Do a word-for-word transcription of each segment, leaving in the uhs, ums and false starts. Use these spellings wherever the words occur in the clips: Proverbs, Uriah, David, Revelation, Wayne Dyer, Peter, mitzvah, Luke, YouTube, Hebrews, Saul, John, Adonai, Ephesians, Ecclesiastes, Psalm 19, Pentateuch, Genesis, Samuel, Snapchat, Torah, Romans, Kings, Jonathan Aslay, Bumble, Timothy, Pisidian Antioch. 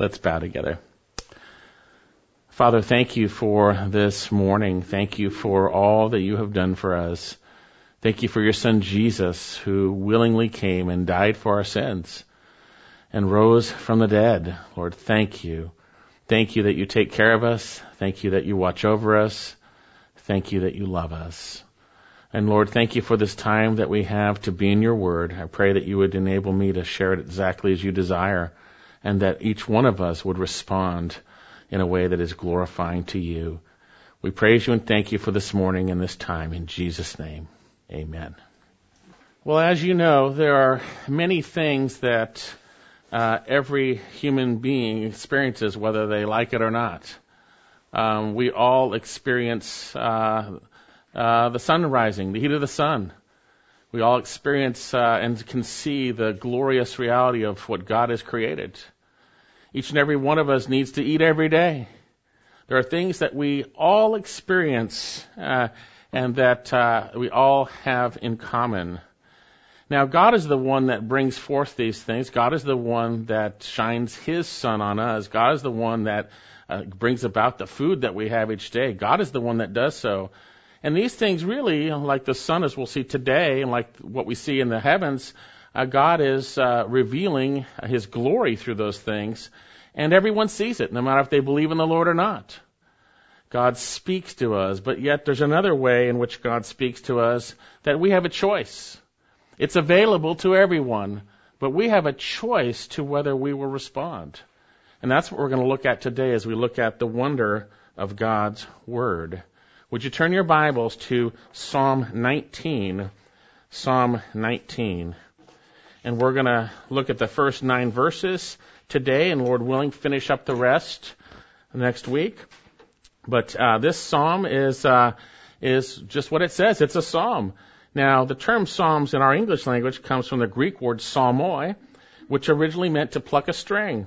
Let's bow together. Father, thank you for this morning. Thank you for all that you have done for us. Thank you for your son, Jesus, who willingly came and died for our sins and rose from the dead. Lord, thank you. Thank you that you take care of us. Thank you that you watch over us. Thank you that you love us. And Lord, thank you for this time that we have to be in your word. I pray that you would enable me to share it exactly as you desire, and that each one of us would respond in a way that is glorifying to you. We praise you and thank you for this morning and this time. In Jesus' name, amen. Well, as you know, there are many things that uh, every human being experiences, whether they like it or not. Um, we all experience Uh, Uh, the sun rising, the heat of the sun. We all experience uh, and can see the glorious reality of what God has created. Each and every one of us needs to eat every day. There are things that we all experience uh, and that uh, we all have in common. Now, God is the one that brings forth these things. God is the one that shines his sun on us. God is the one that uh, brings about the food that we have each day. God is the one that does so. And these things really, like the sun as we'll see today, and like what we see in the heavens, uh, God is uh, revealing his glory through those things, and everyone sees it, no matter if they believe in the Lord or not. God speaks to us, but yet there's another way in which God speaks to us that we have a choice. It's available to everyone, but we have a choice to whether we will respond. And that's what we're going to look at today as we look at the wonder of God's word. Would you turn your Bibles to Psalm nineteen, Psalm nineteen, and we're going to look at the first nine verses today, and Lord willing, finish up the rest next week. But uh, this psalm is uh, is just what it says. It's a psalm. Now, the term psalms in our English language comes from the Greek word psalmoi, which originally meant to pluck a string.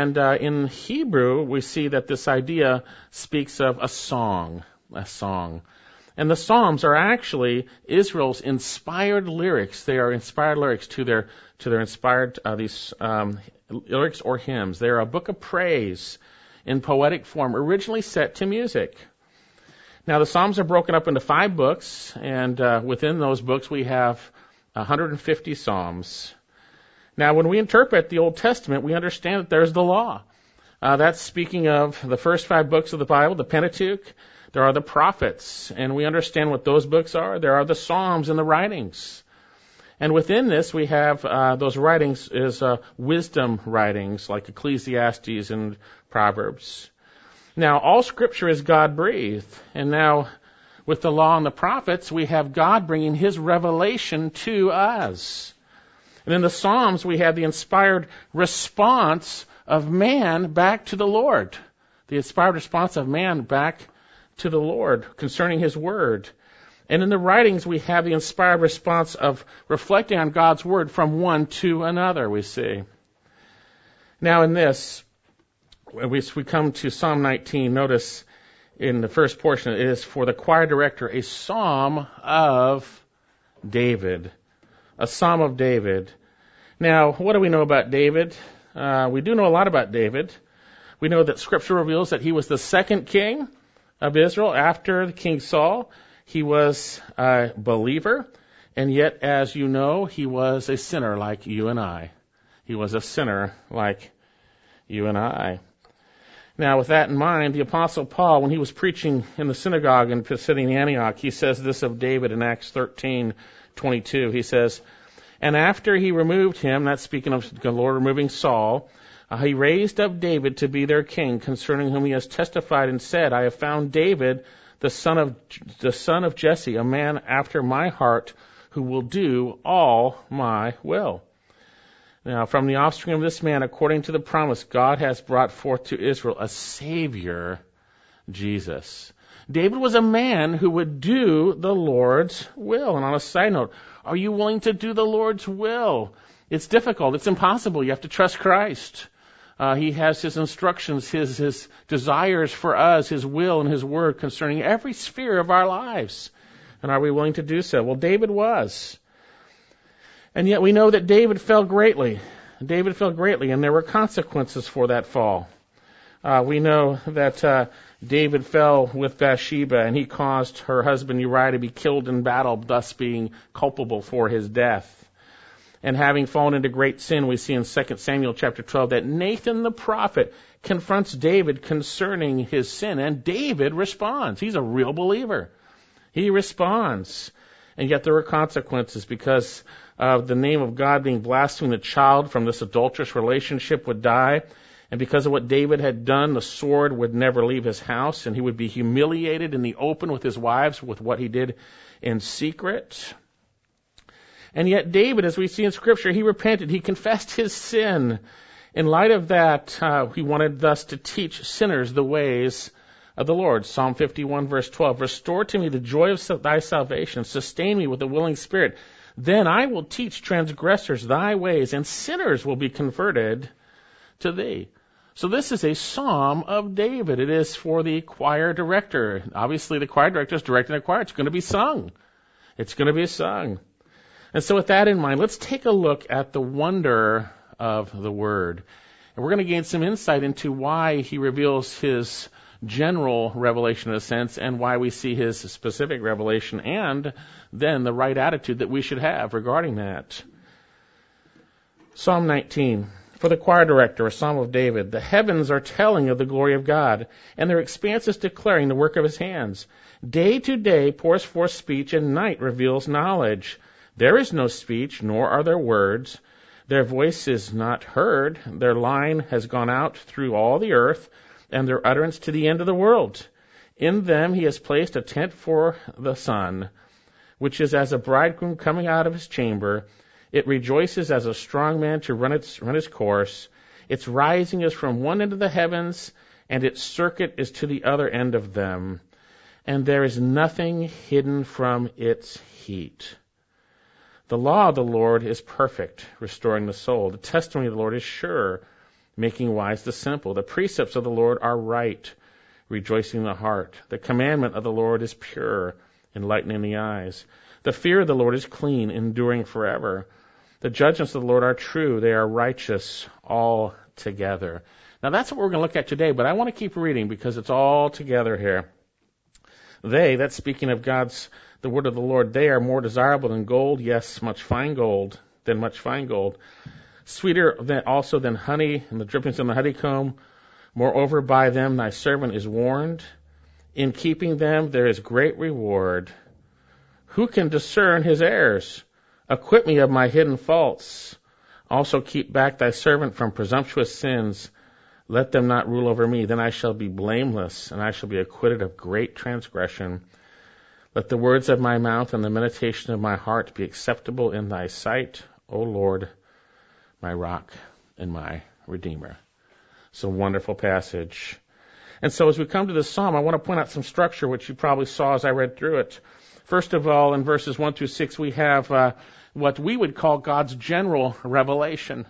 And uh, in Hebrew, we see that this idea speaks of a song. A song. And the Psalms are actually Israel's inspired lyrics. They are inspired lyrics to their to their inspired uh, these um, lyrics or hymns. They are a book of praise in poetic form, originally set to music. Now the Psalms are broken up into five books, and uh, within those books we have one hundred fifty Psalms. Now when we interpret the Old Testament, we understand that there's the law. Uh, that's speaking of the first five books of the Bible, the Pentateuch. There are the prophets, and we understand what those books are. There are the Psalms and the writings. And within this, we have uh, those writings is uh, wisdom writings, like Ecclesiastes and Proverbs. Now, all Scripture is God-breathed. And now, with the law and the prophets, we have God bringing his revelation to us. And in the Psalms, we have the inspired response of man back to the Lord. The inspired response of man back to the Lord concerning his word. And in the writings, we have the inspired response of reflecting on God's word from one to another, we see. Now in this, we come to Psalm nineteen. Notice in the first portion, it is for the choir director, a psalm of David. A psalm of David. Now, what do we know about David? Uh, we do know a lot about David. We know that Scripture reveals that he was the second king of Israel after King Saul. He was a believer, and yet, as you know, he was a sinner like you and I. He was a sinner like you and I. Now, with that in mind, the Apostle Paul, when he was preaching in the synagogue in Pisidian Antioch, he says this of David in Acts thirteen twenty-two. He says, "And after he removed him," that's speaking of the Lord removing Saul, "he raised up David to be their king, concerning whom he has testified and said, I have found David, the son of the son of Jesse, a man after my heart, who will do all my will. Now, from the offspring of this man, according to the promise, God has brought forth to Israel a Savior, Jesus." David was a man who would do the Lord's will. And on a side note, are you willing to do the Lord's will? It's difficult. It's impossible. You have to trust Christ. Uh, he has his instructions, his, his desires for us, his will and his word concerning every sphere of our lives. And are we willing to do so? Well, David was. And yet we know that David fell greatly. David fell greatly, and there were consequences for that fall. Uh, we know that uh, David fell with Bathsheba, and he caused her husband Uriah to be killed in battle, thus being culpable for his death. And having fallen into great sin, we see in Second Samuel chapter twelve that Nathan the prophet confronts David concerning his sin, and David responds. He's a real believer. He responds. And yet there are consequences because of the name of God being blasphemed. The child from this adulterous relationship would die. And because of what David had done, the sword would never leave his house, and he would be humiliated in the open with his wives with what he did in secret. And yet David, as we see in Scripture, he repented. He confessed his sin. In light of that, uh, he wanted thus to teach sinners the ways of the Lord. Psalm fifty-one, verse twelve, restore to me the joy of thy salvation. Sustain me with a willing spirit. Then I will teach transgressors thy ways, and sinners will be converted to thee. So this is a psalm of David. It is for the choir director. Obviously, the choir director is directing the choir. It's going to be sung. It's going to be sung. And so with that in mind, let's take a look at the wonder of the Word. And we're going to gain some insight into why he reveals his general revelation in a sense and why we see his specific revelation and then the right attitude that we should have regarding that. Psalm nineteen, for the choir director, a psalm of David, the heavens are telling of the glory of God, and their expanse is declaring the work of his hands. Day to day pours forth speech, and night reveals knowledge. There is no speech, nor are there words. Their voice is not heard. Their line has gone out through all the earth, and their utterance to the end of the world. In them he has placed a tent for the sun, which is as a bridegroom coming out of his chamber. It rejoices as a strong man to run its, run its course. Its rising is from one end of the heavens, and its circuit is to the other end of them. And there is nothing hidden from its heat. The law of the Lord is perfect, restoring the soul. The testimony of the Lord is sure, making wise the simple. The precepts of the Lord are right, rejoicing the heart. The commandment of the Lord is pure, enlightening the eyes. The fear of the Lord is clean, enduring forever. The judgments of the Lord are true. They are righteous all together. Now that's what we're going to look at today, but I want to keep reading because it's all together here. They, that's speaking of God's the word of the Lord, they are more desirable than gold, yes, much fine gold, than much fine gold, sweeter than also than honey, and the drippings in the honeycomb. Moreover, by them thy servant is warned. In keeping them there is great reward. Who can discern his errors? Acquit me of my hidden faults. Also keep back thy servant from presumptuous sins. Let them not rule over me. Then I shall be blameless, and I shall be acquitted of great transgression. Let the words of my mouth and the meditation of my heart be acceptable in thy sight, O Lord, my rock and my redeemer. It's a wonderful passage. And so as we come to this psalm, I want to point out some structure, which you probably saw as I read through it. First of all, in verses one through six, we have uh, what we would call God's general revelation.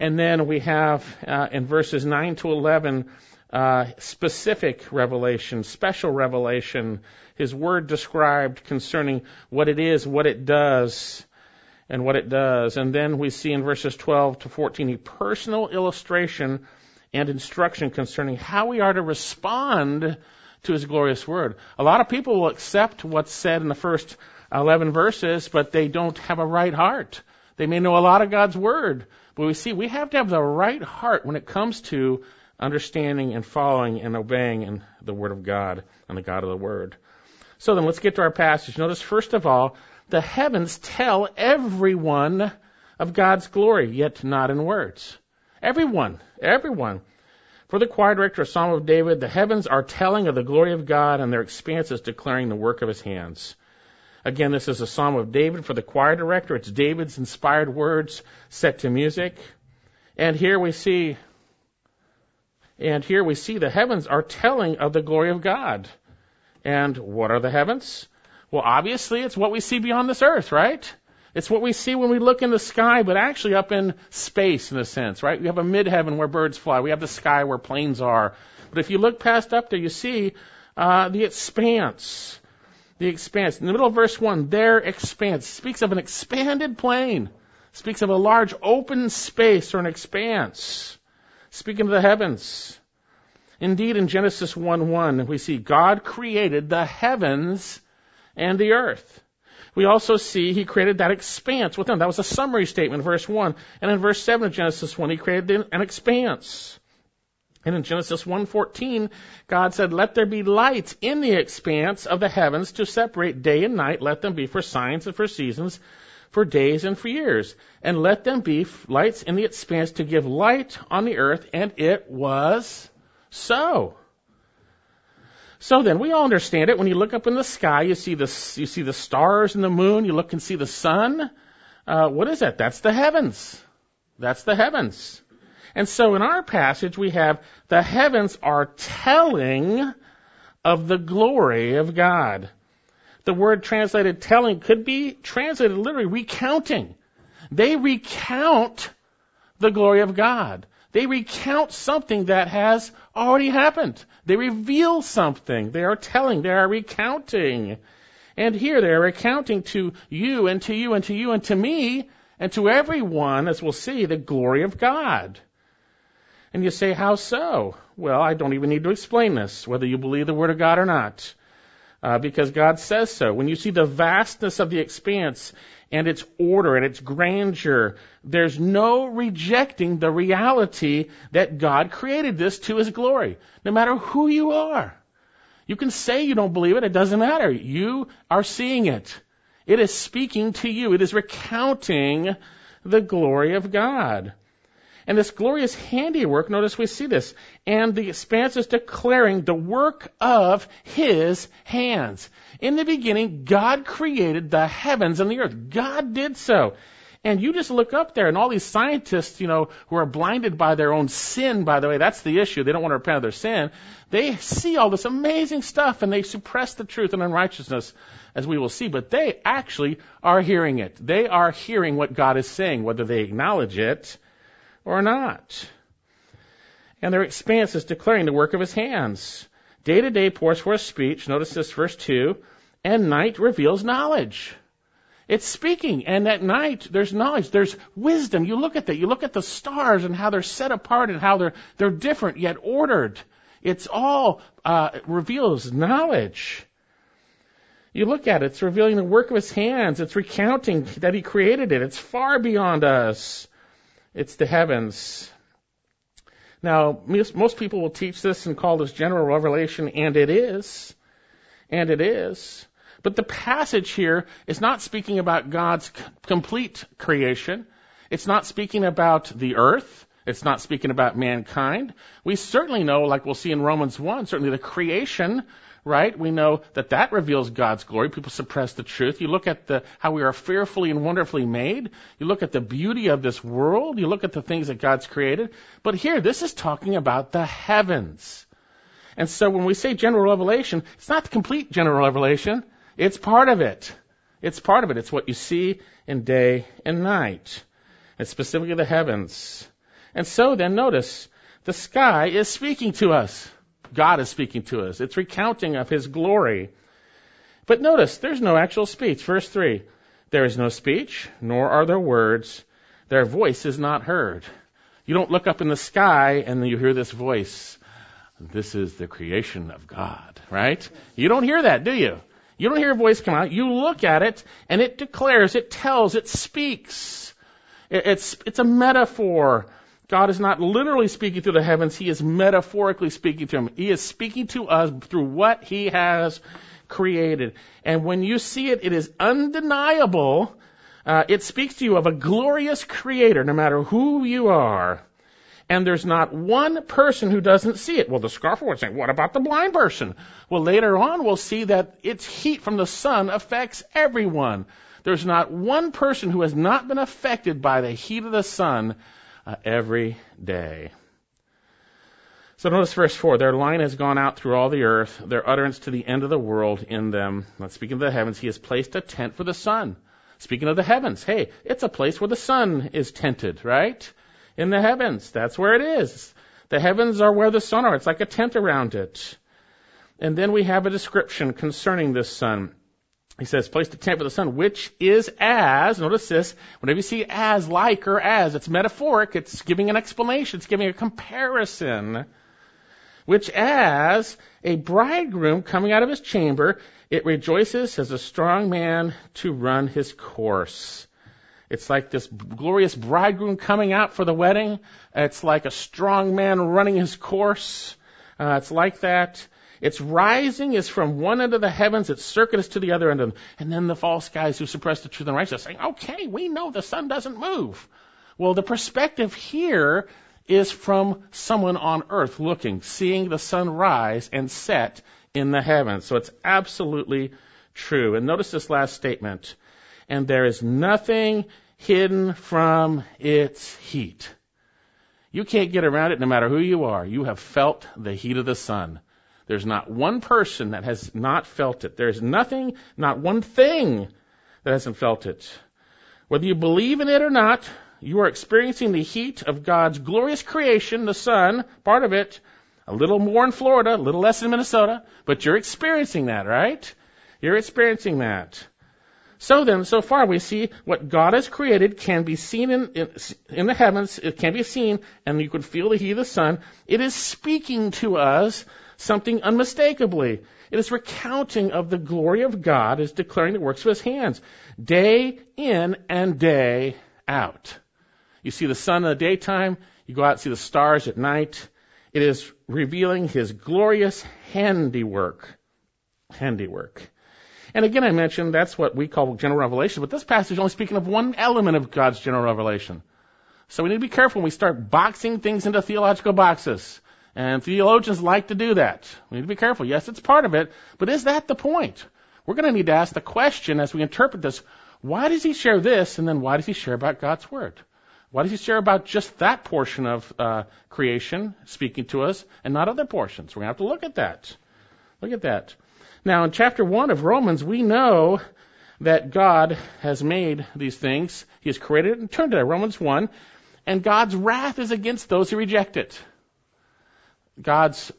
And then we have uh, in verses nine to eleven, Uh, specific revelation, special revelation, his word described concerning what it is, what it does, and what it does. And then we see in verses twelve to fourteen a personal illustration and instruction concerning how we are to respond to his glorious word. A lot of people will accept what's said in the first eleven verses, but they don't have a right heart. They may know a lot of God's word, but we see we have to have the right heart when it comes to understanding and following and obeying in the Word of God and the God of the Word. So then let's get to our passage. Notice, first of all, the heavens tell everyone of God's glory, yet not in words. Everyone, everyone. For the choir director, a psalm of David, the heavens are telling of the glory of God, and their expanse is declaring the work of his hands. Again, this is a psalm of David for the choir director. It's David's inspired words set to music. And here we see... And here we see the heavens are telling of the glory of God. And what are the heavens? Well, obviously, it's what we see beyond this earth, right? It's what we see when we look in the sky, but actually up in space, in a sense, right? We have a midheaven where birds fly. We have the sky where planes are. But if you look past up there, you see uh, the expanse. The expanse. In the middle of verse one, their expanse speaks of an expanded plain. speaks of a large open space or an expanse, speaking of the heavens. Indeed, in Genesis one one, we see God created the heavens and the earth. We also see he created that expanse with them. That was a summary statement, verse one. And in verse seven of Genesis one, he created an expanse. And in Genesis one fourteen, God said, "Let there be lights in the expanse of the heavens to separate day and night. Let them be for signs and for seasons, for days and for years. And let them be lights in the expanse to give light on the earth." And it was so. So then, we all understand it. When you look up in the sky, you see the, you see the stars and the moon. You look and see the sun. Uh, what is that? That's the heavens. That's the heavens. And so in our passage, we have the heavens are telling of the glory of God. The word translated telling could be translated literally recounting. They recount the glory of God. They recount something that has already happened. They reveal something. They are telling. They are recounting. And here they are recounting to you and to you and to you and to me and to everyone, as we'll see, the glory of God. And you say, how so? Well, I don't even need to explain this, whether you believe the Word of God or not, uh, because God says so. When you see the vastness of the expanse and its order and its grandeur, there's no rejecting the reality that God created this to his glory, no matter who you are. You can say you don't believe it. It doesn't matter. You are seeing it. It is speaking to you. It is recounting the glory of God. And this glorious handiwork, notice we see this, and the expanse is declaring the work of his hands. In the beginning, God created the heavens and the earth. God did so. And you just look up there, and all these scientists, you know, who are blinded by their own sin, by the way, that's the issue. They don't want to repent of their sin. They see all this amazing stuff, and they suppress the truth and unrighteousness, as we will see. But they actually are hearing it. They are hearing what God is saying, whether they acknowledge it or not. And their expanse is declaring the work of his hands. Day to day pours forth speech. Notice this, verse two. And night reveals knowledge. It's speaking, and at night there's knowledge, there's wisdom. You look at that. You look at the stars and how they're set apart and how they're they're different yet ordered. It's all uh, it reveals knowledge. You look at it. It's revealing the work of his hands. It's recounting that he created it. It's far beyond us. It's the heavens. Now, most people will teach this and call this general revelation, and it is. And it is. But the passage here is not speaking about God's complete creation. It's not speaking about the earth. It's not speaking about mankind. We certainly know, like we'll see in Romans one, certainly the creation, right? We know that that reveals God's glory. People suppress the truth. You look at the how we are fearfully and wonderfully made. You look at the beauty of this world. You look at the things that God's created. But here, this is talking about the heavens. And so when we say general revelation, it's not the complete general revelation. It's part of it. It's part of it. It's what you see in day and night. It's specifically the heavens. And so then notice, the sky is speaking to us. God is speaking to us. It's recounting of his glory. But notice, there's no actual speech. Verse three, there is no speech, nor are there words. Their voice is not heard. You don't look up in the sky and you hear this voice. This is the creation of God, right? You don't hear that, do you? You don't hear a voice come out. You look at it, and it declares, it tells, it speaks. It's, it's a metaphor. God is not literally speaking through the heavens. He is metaphorically speaking to him. He is speaking to us through what he has created. And when you see it, it is undeniable. Uh, it speaks to you of a glorious creator, no matter who you are. And there's not one person who doesn't see it. Well, the scoffer would say, what about the blind person? Well, later on, we'll see that its heat from the sun affects everyone. There's not one person who has not been affected by the heat of the sun Uh, every day. So notice verse four. Their line has gone out through all the earth, their utterance to the end of the world in them. Now, speaking of the heavens, he has placed a tent for the sun. Speaking of the heavens, hey, it's a place where the sun is tented, right? In the heavens, that's where it is. The heavens are where the sun are. It's like a tent around it. And then we have a description concerning this sun. He says, place the tent with the sun, which is as, notice this, whenever you see as, like, or as, it's metaphoric, it's giving an explanation, it's giving a comparison, which as a bridegroom coming out of his chamber, it rejoices as a strong man to run his course. It's like this glorious bridegroom coming out for the wedding. It's like a strong man running his course. Uh, it's like that. Its rising is from one end of the heavens, its circuit is to the other end of them. And then the false guys who suppress the truth and righteousness saying, okay, we know the sun doesn't move. Well, the perspective here is from someone on earth looking, seeing the sun rise and set in the heavens. So it's absolutely true. And notice this last statement. And there is nothing hidden from its heat. You can't get around it no matter who you are. You have felt the heat of the sun. There's not one person that has not felt it. There's nothing, not one thing that hasn't felt it. Whether you believe in it or not, you are experiencing the heat of God's glorious creation, the sun, part of it, a little more in Florida, a little less in Minnesota, but you're experiencing that, right? You're experiencing that. So then, so far, we see what God has created can be seen in, in, in the heavens. It can be seen, and you can feel the heat of the sun. It is speaking to us something unmistakably. It is recounting of the glory of God, is declaring the works of his hands, day in and day out. You see the sun in the daytime, you go out and see the stars at night. It is revealing his glorious handiwork. Handiwork. And again, I mentioned that's what we call general revelation, but this passage is only speaking of one element of God's general revelation. So we need to be careful when we start boxing things into theological boxes. And theologians like to do that. We need to be careful. Yes, it's part of it, but is that the point? We're going to need to ask the question as we interpret this, why does he share this, and then why does he share about God's Word? Why does he share about just that portion of uh, creation speaking to us and not other portions? We're going to have to look at that. Look at that. Now, in chapter one of Romans, we know that God has made these things. He has created it and turned it. Romans one. And God's wrath is against those who reject it. God's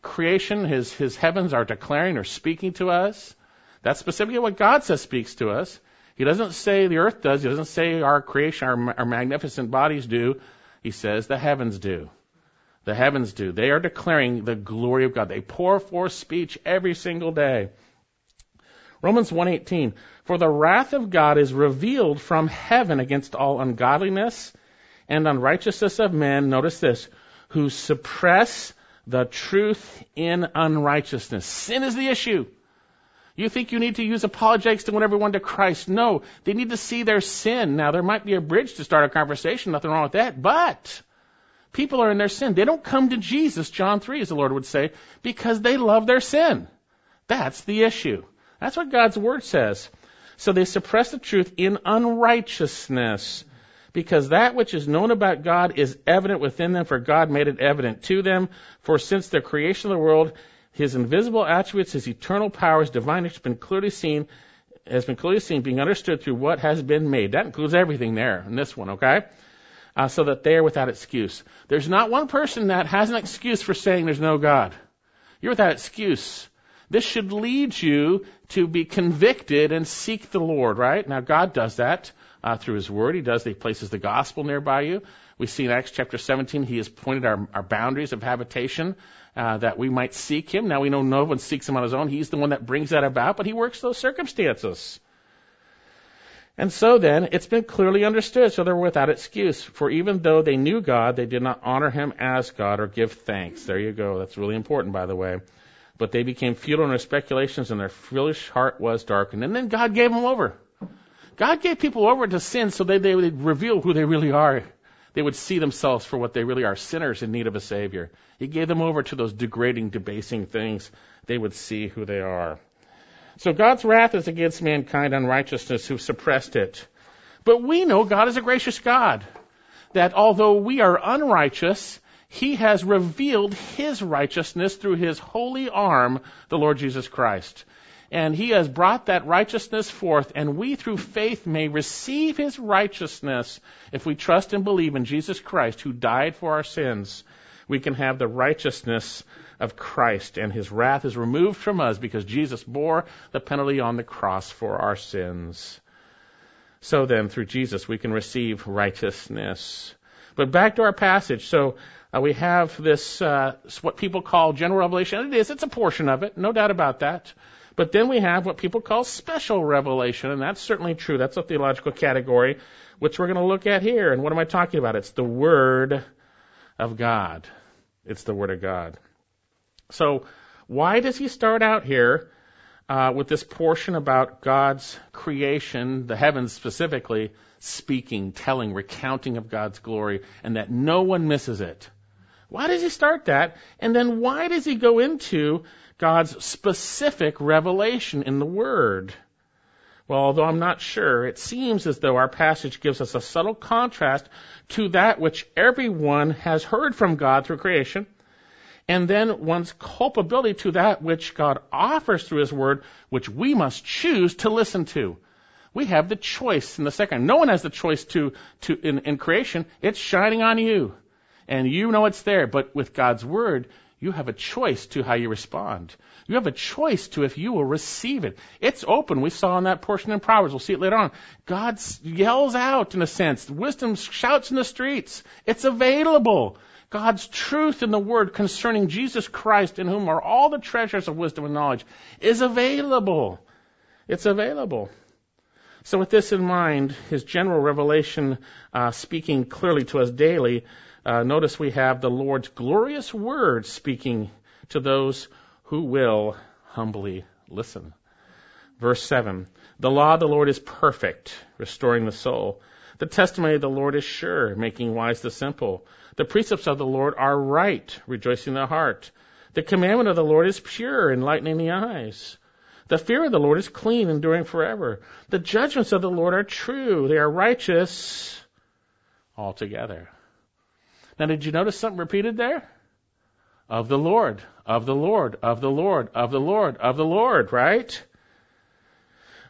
creation, his his heavens are declaring or speaking to us. That's specifically what God says speaks to us. He doesn't say the earth does. He doesn't say our creation, our, our magnificent bodies do. He says the heavens do. The heavens do. They are declaring the glory of God. They pour forth speech every single day. Romans one eighteen, for the wrath of God is revealed from heaven against all ungodliness and unrighteousness of men, notice this, who suppress the truth in unrighteousness. Sin is the issue. You think you need to use apologetics to win everyone to Christ. No, they need to see their sin. Now, there might be a bridge to start a conversation. Nothing wrong with that. But people are in their sin. They don't come to Jesus, John three, as the Lord would say, because they love their sin. That's the issue. That's what God's Word says. So they suppress the truth in unrighteousness, because that which is known about God is evident within them, for God made it evident to them. For since the creation of the world, his invisible attributes, his eternal powers, divine, has been clearly seen, has been clearly seen, being understood through what has been made. That includes everything there in this one, okay? Uh, so that they are without excuse. There's not one person that has an excuse for saying there's no God. You're without excuse. This should lead you to be convicted and seek the Lord, right? Now, God does that. Uh, through his word. He does. He places the gospel nearby you. We see in Acts chapter seventeen, he has pointed our, our boundaries of habitation uh, that we might seek him. Now we know no one seeks him on his own. He's the one that brings that about, but he works those circumstances. And so then, it's been clearly understood, so they're without excuse. For even though they knew God, they did not honor him as God or give thanks. There you go. That's really important, by the way. But they became futile in their speculations, and their foolish heart was darkened. And then God gave them over. God gave people over to sin so that they would reveal who they really are. They would see themselves for what they really are, sinners in need of a Savior. He gave them over to those degrading, debasing things. They would see who they are. So God's wrath is against mankind, unrighteousness, who suppressed it. But we know God is a gracious God, that although we are unrighteous, he has revealed his righteousness through his holy arm, the Lord Jesus Christ. And he has brought that righteousness forth, and we through faith may receive his righteousness if we trust and believe in Jesus Christ, who died for our sins. we can have the righteousness of Christ, and his wrath is removed from us because Jesus bore the penalty on the cross for our sins. So then, through Jesus, we can receive righteousness. But back to our passage. So uh, we have this, uh, what people call general revelation. It is, it's a portion of it, no doubt about that. But then we have what people call special revelation, and that's certainly true. That's a theological category, which we're going to look at here. And what am I talking about? It's the Word of God. It's the Word of God. So why does he start out here uh, with this portion about God's creation, the heavens specifically, speaking, telling, recounting of God's glory, and that no one misses it? Why does he start that? And then why does he go into God's specific revelation in the Word? Well, although I'm not sure, it seems as though our passage gives us a subtle contrast to that which everyone has heard from God through creation, and then one's culpability to that which God offers through his Word, which we must choose to listen to. We have the choice in the second. No one has the choice to, to in, in creation. It's shining on you, and you know it's there. But with God's Word, you have a choice to how you respond. You have a choice to if you will receive it. It's open. We saw in that portion in Proverbs. We'll see it later on. God yells out, in a sense. Wisdom shouts in the streets. It's available. God's truth in the Word concerning Jesus Christ, in whom are all the treasures of wisdom and knowledge, is available. It's available. So with this in mind, his general revelation uh, speaking clearly to us daily, Uh, notice we have the Lord's glorious Word speaking to those who will humbly listen. Verse seven, the law of the Lord is perfect, restoring the soul. The testimony of the Lord is sure, making wise the simple. The precepts of the Lord are right, rejoicing the heart. The commandment of the Lord is pure, enlightening the eyes. The fear of the Lord is clean, enduring forever. The judgments of the Lord are true. They are righteous altogether. Now, did you notice something repeated there? Of the Lord, of the Lord, of the Lord, of the Lord, of the Lord, right?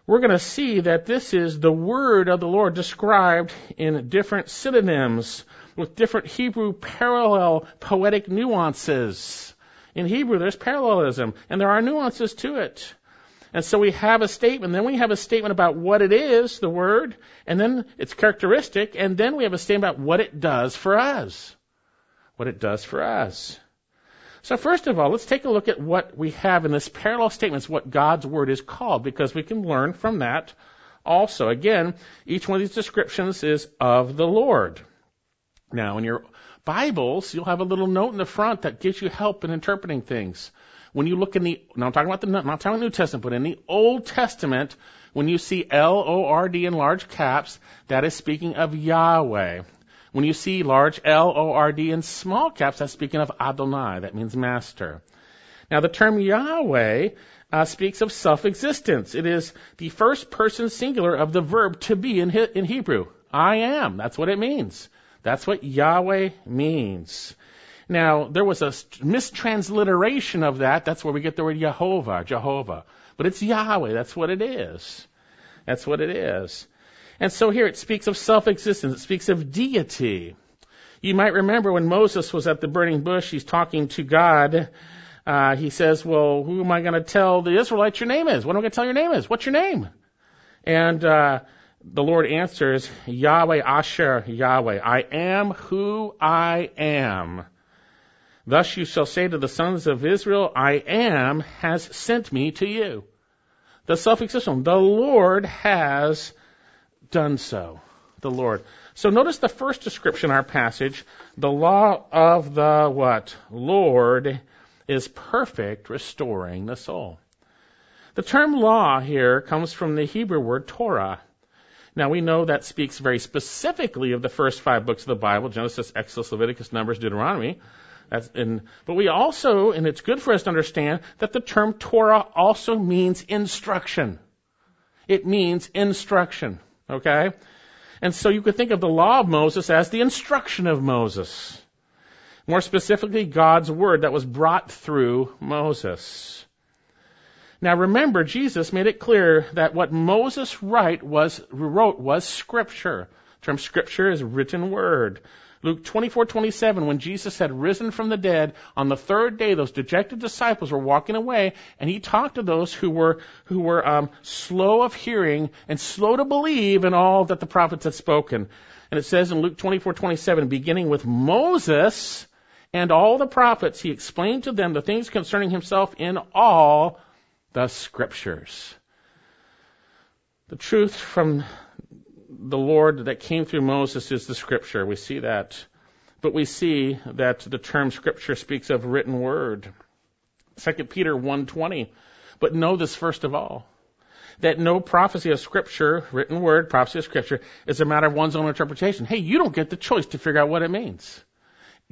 We're going to see that this is the Word of the Lord described in different synonyms with different Hebrew parallel poetic nuances. In Hebrew, there's parallelism, and there are nuances to it. And so we have a statement, then we have a statement about what it is, the Word, and then its characteristic, and then we have a statement about what it does for us. What it does for us. So first of all, let's take a look at what we have in this parallel statements, what God's Word is called, because we can learn from that also. Again, each one of these descriptions is of the Lord. Now, in your Bibles, you'll have a little note in the front that gives you help in interpreting things. When you look in the, now I'm talking about the, not talking about the New Testament, but in the Old Testament, when you see L O R D in large caps, that is speaking of Yahweh. When you see large L O R D in small caps, that's speaking of Adonai. That means master. Now the term Yahweh uh, speaks of self-existence. It is the first person singular of the verb to be in, in Hebrew. I am. That's what it means. That's what Yahweh means. Now, there was a mistransliteration of that. That's where we get the word Yehovah, Jehovah. But it's Yahweh. That's what it is. That's what it is. And so here it speaks of self-existence. It speaks of deity. You might remember when Moses was at the burning bush, he's talking to God. Uh, he says, well, who am I going to tell the Israelites your name is? What am I going to tell your name is? What's your name? And uh the Lord answers, Yahweh Asher, Yahweh, I am who I am. Thus you shall say to the sons of Israel, I am has sent me to you. The self-existent, the Lord has done so. The Lord. So notice the first description in our passage, the law of the what? Lord is perfect, restoring the soul. The term law here comes from the Hebrew word Torah. Now, we know that speaks very specifically of the first five books of the Bible, Genesis, Exodus, Leviticus, Numbers, Deuteronomy. That's in, but we also, and it's good for us to understand, that the term Torah also means instruction. It means instruction, okay? And so you could think of the law of Moses as the instruction of Moses. More specifically, God's Word that was brought through Moses. Now remember, Jesus made it clear that what Moses write was, wrote was Scripture. The term Scripture is written Word. Luke twenty-four twenty-seven, when Jesus had risen from the dead, on the third day those dejected disciples were walking away, and he talked to those who were who were um, slow of hearing and slow to believe in all that the prophets had spoken. And it says in Luke twenty-four twenty-seven, beginning with Moses and all the prophets, he explained to them the things concerning himself in all the scriptures. The truth from the Lord that came through Moses is the scripture. We see that. But we see that the term scripture speaks of written word. Second Peter one twenty, but know this first of all, that no prophecy of scripture, written word, prophecy of scripture, is a matter of one's own interpretation. Hey, you don't get the choice to figure out what it means.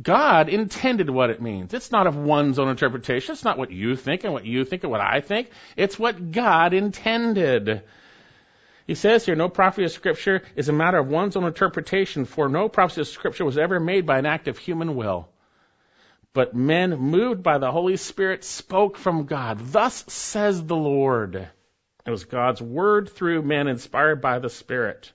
God intended what it means. It's not of one's own interpretation. It's not what you think and what you think and what I think. It's what God intended. He says here, no prophecy of Scripture is a matter of one's own interpretation, for no prophecy of Scripture was ever made by an act of human will. But men moved by the Holy Spirit spoke from God. Thus says the Lord. It was God's word through men inspired by the Spirit.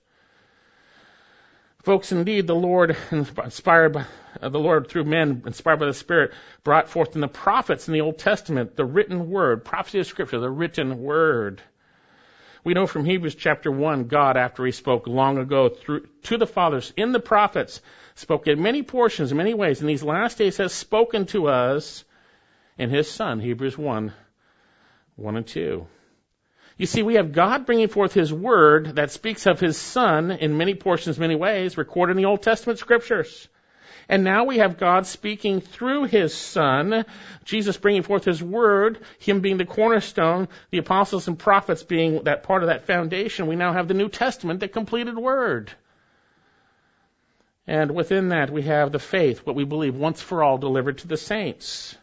Folks, indeed, the Lord inspired by, uh, the Lord through men inspired by the Spirit brought forth in the prophets in the Old Testament the written word, prophecy of Scripture, the written word. We know from Hebrews chapter one, God, after he spoke long ago through, to the fathers in the prophets, spoke in many portions, in many ways. In these last days has spoken to us in his Son, Hebrews one, one and two. You see, we have God bringing forth his word that speaks of his Son in many portions, many ways, recorded in the Old Testament scriptures. And now we have God speaking through his Son, Jesus bringing forth his word, him being the cornerstone, the apostles and prophets being that part of that foundation. We now have the New Testament, the completed word. And within that we have the faith, what we believe once for all delivered to the saints.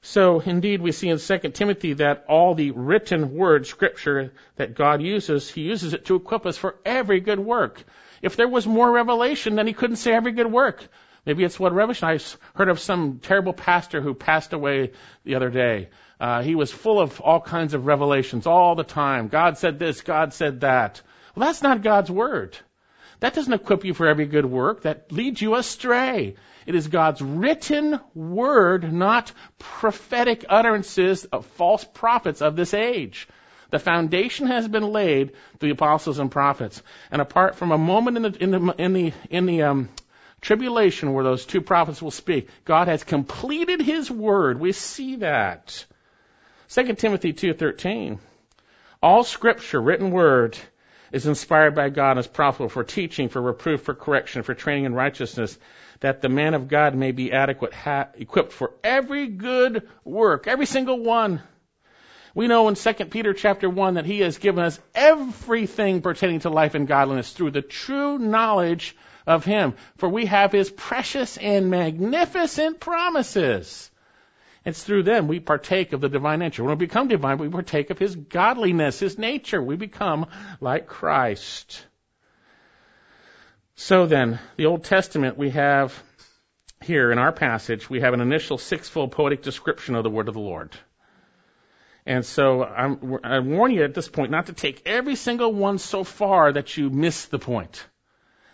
So indeed we see in Second Timothy that all the written word, scripture, that God uses, he uses it to equip us for every good work. If there was more revelation, then he couldn't say every good work. Maybe it's what revelation. I heard of some terrible pastor who passed away the other day. Uh, he was full of all kinds of revelations all the time. God said this, God said that. Well, that's not God's word. That doesn't equip you for every good work. That leads you astray. It is God's written word, not prophetic utterances of false prophets of this age. The foundation has been laid through the apostles and prophets. And apart from a moment in the in the in the in the um, tribulation where those two prophets will speak, God has completed his word. We see that. Second Timothy two thirteen. All scripture, written word, is inspired by God and is profitable for teaching, for reproof, for correction, for training in righteousness, that the man of God may be adequate, ha- equipped for every good work, every single one. We know in Second Peter chapter one that he has given us everything pertaining to life and godliness through the true knowledge of him. For we have his precious and magnificent promises. It's through them we partake of the divine nature. We don't become divine, but we partake of his godliness, his nature. We become like Christ. So then, the Old Testament we have here in our passage, we have an initial six-fold poetic description of the word of the Lord. And so I'm, I warn you at this point not to take every single one so far that you miss the point.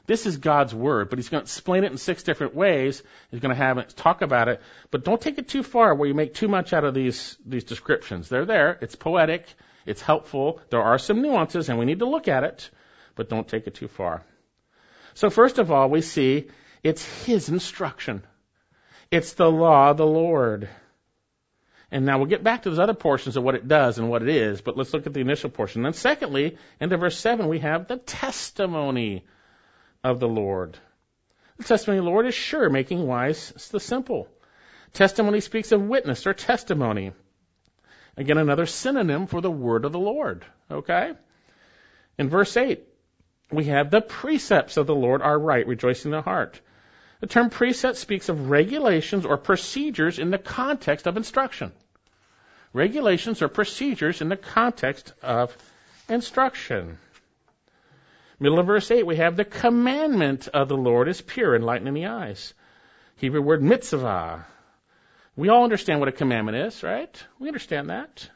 This is God's word, but he's going to explain it in six different ways. He's going to have it talk about it, but don't take it too far where you make too much out of these, these descriptions. They're there. It's poetic. It's helpful. There are some nuances, and we need to look at it, but don't take it too far. So first of all, we see it's his instruction. It's the law of the Lord. And now we'll get back to those other portions of what it does and what it is, but let's look at the initial portion. Then secondly, into verse seven, we have the testimony of the Lord. The testimony of the Lord is sure, making wise the simple. Testimony speaks of witness or testimony. Again, another synonym for the word of the Lord, okay? In verse eight, we have the precepts of the Lord are right, rejoicing the heart. The term precept speaks of regulations or procedures in the context of instruction. Regulations or procedures in the context of instruction. Middle of verse eight, we have the commandment of the Lord is pure, enlightening the eyes. Hebrew word mitzvah. We all understand what a commandment is, right? We understand that.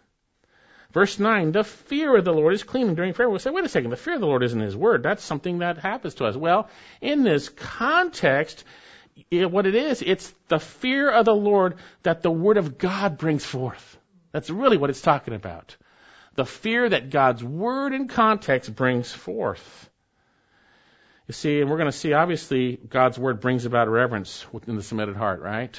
Verse nine, the fear of the Lord is clean, and during prayer we'll say, wait a second, the fear of the Lord isn't His word. That's something that happens to us. Well, in this context, it, what it is, it's the fear of the Lord that the word of God brings forth. That's really what it's talking about. The fear that God's word in context brings forth. You see, and we're going to see, obviously, God's word brings about reverence within the submitted heart, right?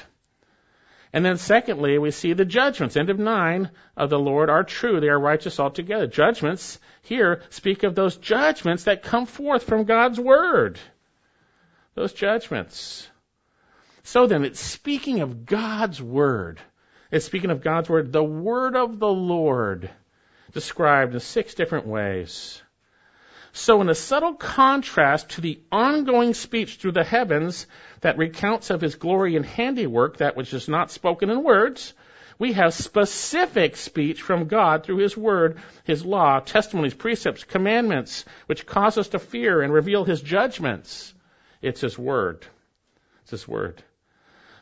And then secondly, we see the judgments, end of nine, of the Lord are true. They are righteous altogether. Judgments here speak of those judgments that come forth from God's word. Those judgments. So then, it's speaking of God's word. It's speaking of God's word, the word of the Lord, described in six different ways. So in a subtle contrast to the ongoing speech through the heavens that recounts of His glory and handiwork, that which is not spoken in words, we have specific speech from God through His word, His law, testimonies, precepts, commandments, which cause us to fear and reveal His judgments. It's His word. It's His word.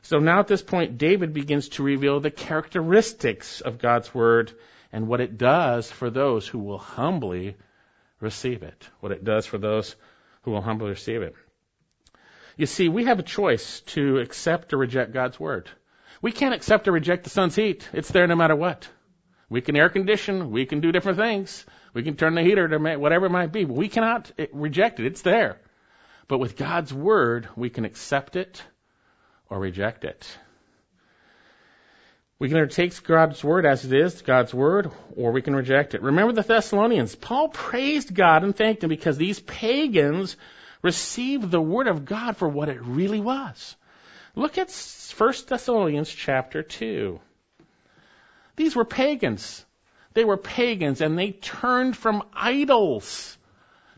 So now at this point, David begins to reveal the characteristics of God's word and what it does for those who will humbly receive it, what it does for those who will humbly receive it. You see, we have a choice to accept or reject God's word. We can't accept or reject the sun's heat. It's there no matter what. We can air condition. We can do different things. We can turn the heater to whatever it might be. But we cannot reject it. It's there. But with God's word, we can accept it or reject it. We can either take God's word as it is, God's word, or we can reject it. Remember the Thessalonians. Paul praised God and thanked Him because these pagans received the word of God for what it really was. Look at First Thessalonians chapter two. These were pagans. They were pagans, and they turned from idols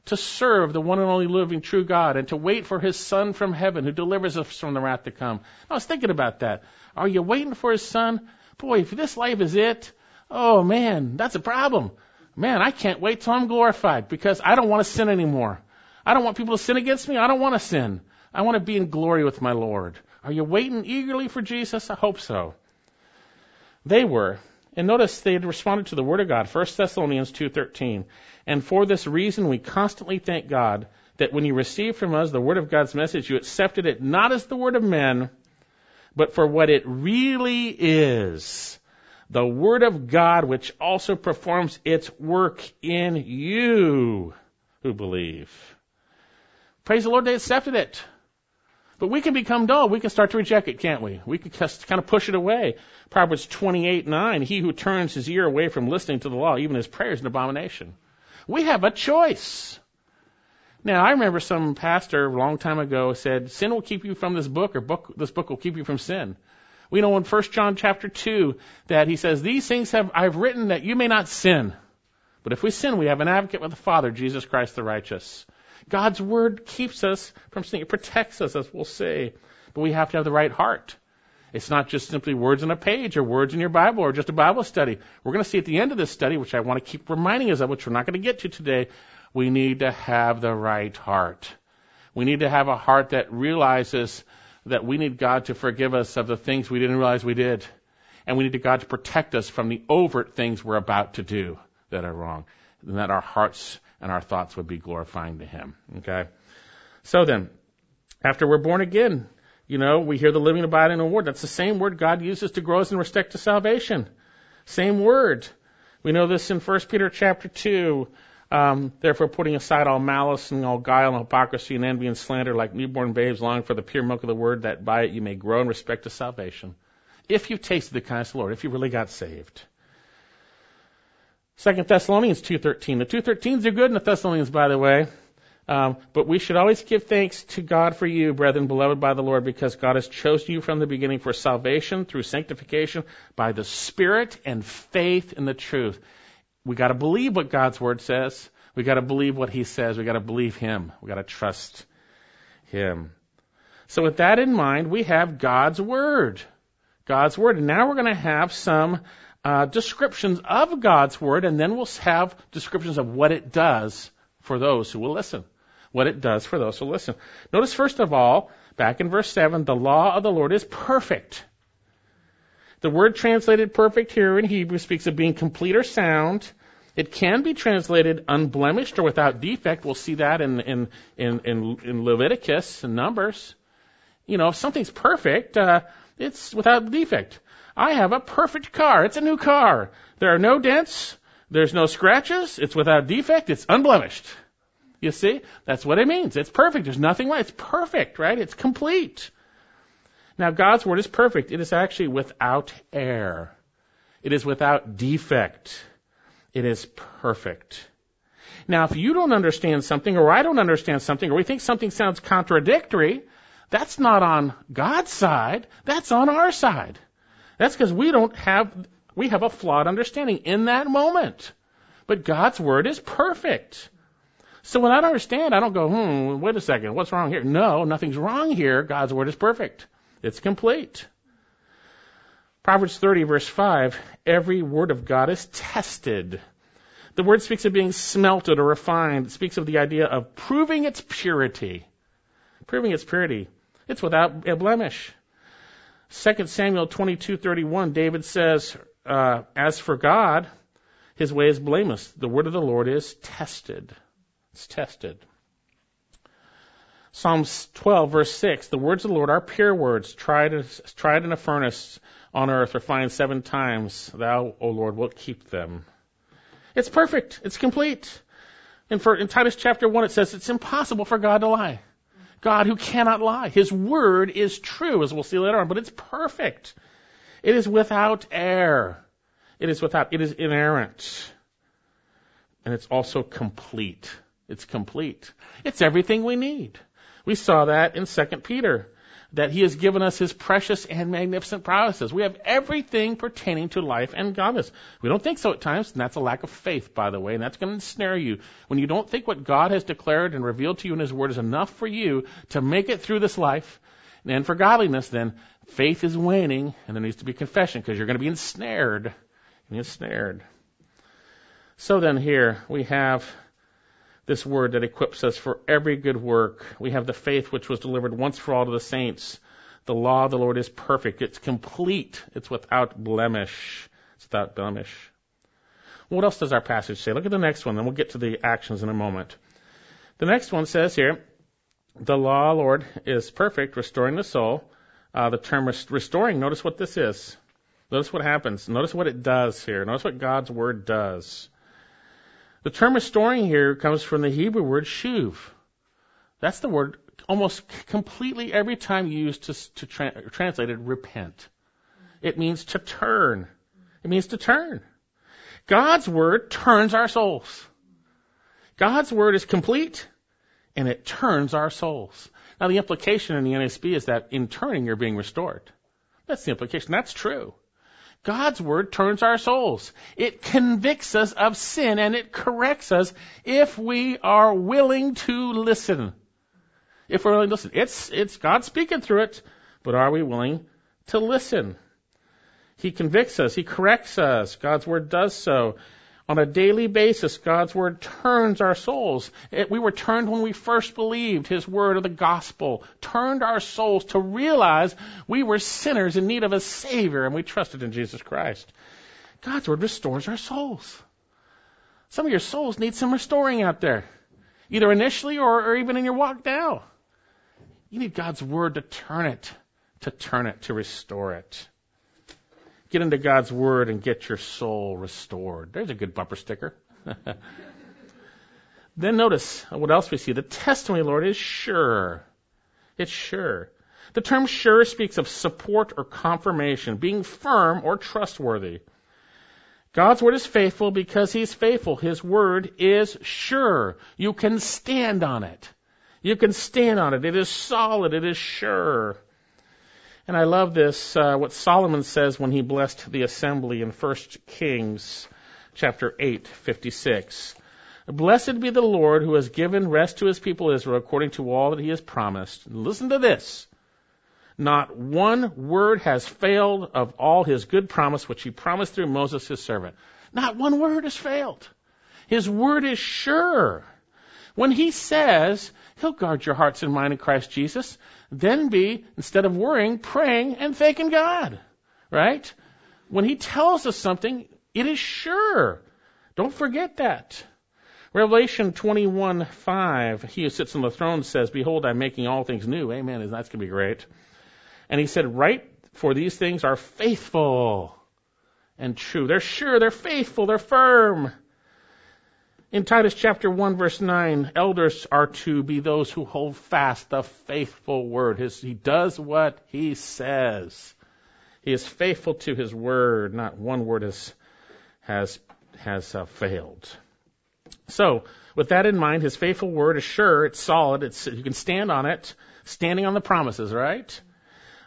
to serve the one and only living true God and to wait for His Son from heaven who delivers us from the wrath to come. I was thinking about that. Are you waiting for His Son? Boy, if this life is it, oh man, that's a problem. Man, I can't wait till I'm glorified because I don't want to sin anymore. I don't want people to sin against me. I don't want to sin. I want to be in glory with my Lord. Are you waiting eagerly for Jesus? I hope so. They were. And notice they had responded to the word of God, First Thessalonians two thirteen. And for this reason we constantly thank God that when you received from us the word of God's message, you accepted it not as the word of men, but for what it really is, the word of God, which also performs its work in you who believe. Praise the Lord, they accepted it. But we can become dull. We can start to reject it, can't we? We can just kind of push it away. Proverbs twenty-eight nine, he who turns his ear away from listening to the law, even his prayer is an abomination. We have a choice. Now, I remember some pastor a long time ago said, sin will keep you from this book, or book, this book will keep you from sin. We know in First John chapter two that he says, these things have I've written that you may not sin. But if we sin, we have an advocate with the Father, Jesus Christ the righteous. God's word keeps us from sin. It protects us, as we'll see. But we have to have the right heart. It's not just simply words on a page or words in your Bible or just a Bible study. We're going to see at the end of this study, which I want to keep reminding us of, which we're not going to get to today, we need to have the right heart. We need to have a heart that realizes that we need God to forgive us of the things we didn't realize we did. And we need God to protect us from the overt things we're about to do that are wrong. And that our hearts and our thoughts would be glorifying to Him. Okay? So then, after we're born again, you know, we hear the living, abiding word. That's the same word God uses to grow us in respect to salvation. Same word. We know this in First Peter chapter two. Um, therefore, putting aside all malice and all guile and hypocrisy and envy and slander, like newborn babes long for the pure milk of the word, that by it you may grow in respect to salvation. If you've tasted the kindness of the Lord, if you really got saved. Second Thessalonians two thirteen. The two thirteens are good in the Thessalonians, by the way. Um, but we should always give thanks to God for you, brethren, beloved by the Lord, because God has chosen you from the beginning for salvation through sanctification by the Spirit and faith in the truth. We got to believe what God's word says. We got to believe what He says. We got to believe Him. We got to trust Him. So with that in mind, we have God's word. God's word. And now we're going to have some uh, descriptions of God's word, and then we'll have descriptions of what it does for those who will listen. What it does for those who listen. Notice first of all, back in verse seven, the law of the Lord is perfect. The word translated perfect here in Hebrew speaks of being complete or sound. It can be translated unblemished or without defect. We'll see that in in in, in, in Leviticus and Numbers. You know, if something's perfect, uh, it's without defect. I have a perfect car. It's a new car. There are no dents. There's no scratches. It's without defect. It's unblemished. You see? That's what it means. It's perfect. There's nothing wrong. It's perfect, right? It's complete. Now, God's word is perfect. It is actually without error. It is without defect. It is perfect. Now, if you don't understand something, or I don't understand something, or we think something sounds contradictory, that's not on God's side. That's on our side. That's because we don't have, we have a flawed understanding in that moment. But God's word is perfect. So when I don't understand, I don't go, hmm, wait a second, what's wrong here? No, nothing's wrong here. God's word is perfect. It's complete. Proverbs thirty, verse five, every word of God is tested. The word speaks of being smelted or refined. It speaks of the idea of proving its purity. Proving its purity. It's without a blemish. Second Samuel twenty-two, thirty-one, David says, uh, as for God, his way is blameless. The word of the Lord is tested. It's tested. Psalms twelve, verse six, the words of the Lord are pure words, tried, tried in a furnace, on earth, refined seven times, thou, O Lord, wilt keep them. It's perfect. It's complete. And for, in Titus chapter one, it says it's impossible for God to lie. God who cannot lie. His word is true, as we'll see later on, but it's perfect. It is without error. It is without, it is inerrant. And it's also complete. It's complete. It's everything we need. We saw that in Second Peter, that he has given us his precious and magnificent promises. We have everything pertaining to life and godliness. We don't think so at times, and that's a lack of faith, by the way, and that's going to ensnare you. When you don't think what God has declared and revealed to you in his word is enough for you to make it through this life and for godliness, then faith is waning, and there needs to be confession, because you're going to be ensnared. You're ensnared. So then here we have this word that equips us for every good work. We have the faith which was delivered once for all to the saints. The law of the Lord is perfect. It's complete. It's without blemish. It's without blemish. What else does our passage say? Look at the next one, then we'll get to the actions in a moment. The next one says here, the law of the Lord is perfect, restoring the soul. Uh, the term rest- restoring, notice what this is. Notice what happens. Notice what it does here. Notice what God's word does. The term restoring here comes from the Hebrew word shuv. That's the word almost completely every time used to, to tra- translated repent. It means to turn. It means to turn. God's word turns our souls. God's word is complete, and it turns our souls. Now, the implication in the N A S B is that in turning, you're being restored. That's the implication. That's true. God's word turns our souls. It convicts us of sin, and it corrects us if we are willing to listen. If we're willing to listen. It's, it's God speaking through it, but are we willing to listen? He convicts us. He corrects us. God's word does so. On a daily basis, God's word turns our souls. It, we were turned when we first believed his word of the gospel, turned our souls to realize we were sinners in need of a Savior, and we trusted in Jesus Christ. God's word restores our souls. Some of your souls need some restoring out there, either initially or, or even in your walk now. You need God's word to turn it, to turn it, to restore it. Get into God's word and get your soul restored. There's a good bumper sticker. Then notice what else we see. The testimony of the Lord is sure. It's sure. The term sure speaks of support or confirmation, being firm or trustworthy. God's word is faithful because he's faithful. His word is sure. You can stand on it. You can stand on it. It is solid. It is sure. And I love this, uh, what Solomon says when he blessed the assembly in First Kings chapter eight, fifty-six. Blessed be the Lord who has given rest to his people Israel according to all that he has promised. Listen to this. Not one word has failed of all his good promise, which he promised through Moses, his servant. Not one word has failed. His word is sure. When he says, he'll guard your hearts and mind in Christ Jesus, then be, instead of worrying, praying and thanking God, right? when he tells us something, it is sure. Don't forget that. Revelation twenty-one five, he who sits on the throne says, "Behold, I'm making all things new." Amen. That's going to be great. And he said, "Write, for these things are faithful and true." They're sure, they're faithful, they're firm. In Titus chapter one, verse nine, elders are to be those who hold fast the faithful word. His, he does what he says. He is faithful to his word. Not one word has has, has uh, failed. So, with that in mind, his faithful word is sure, it's solid, it's, you can stand on it, standing on the promises, right?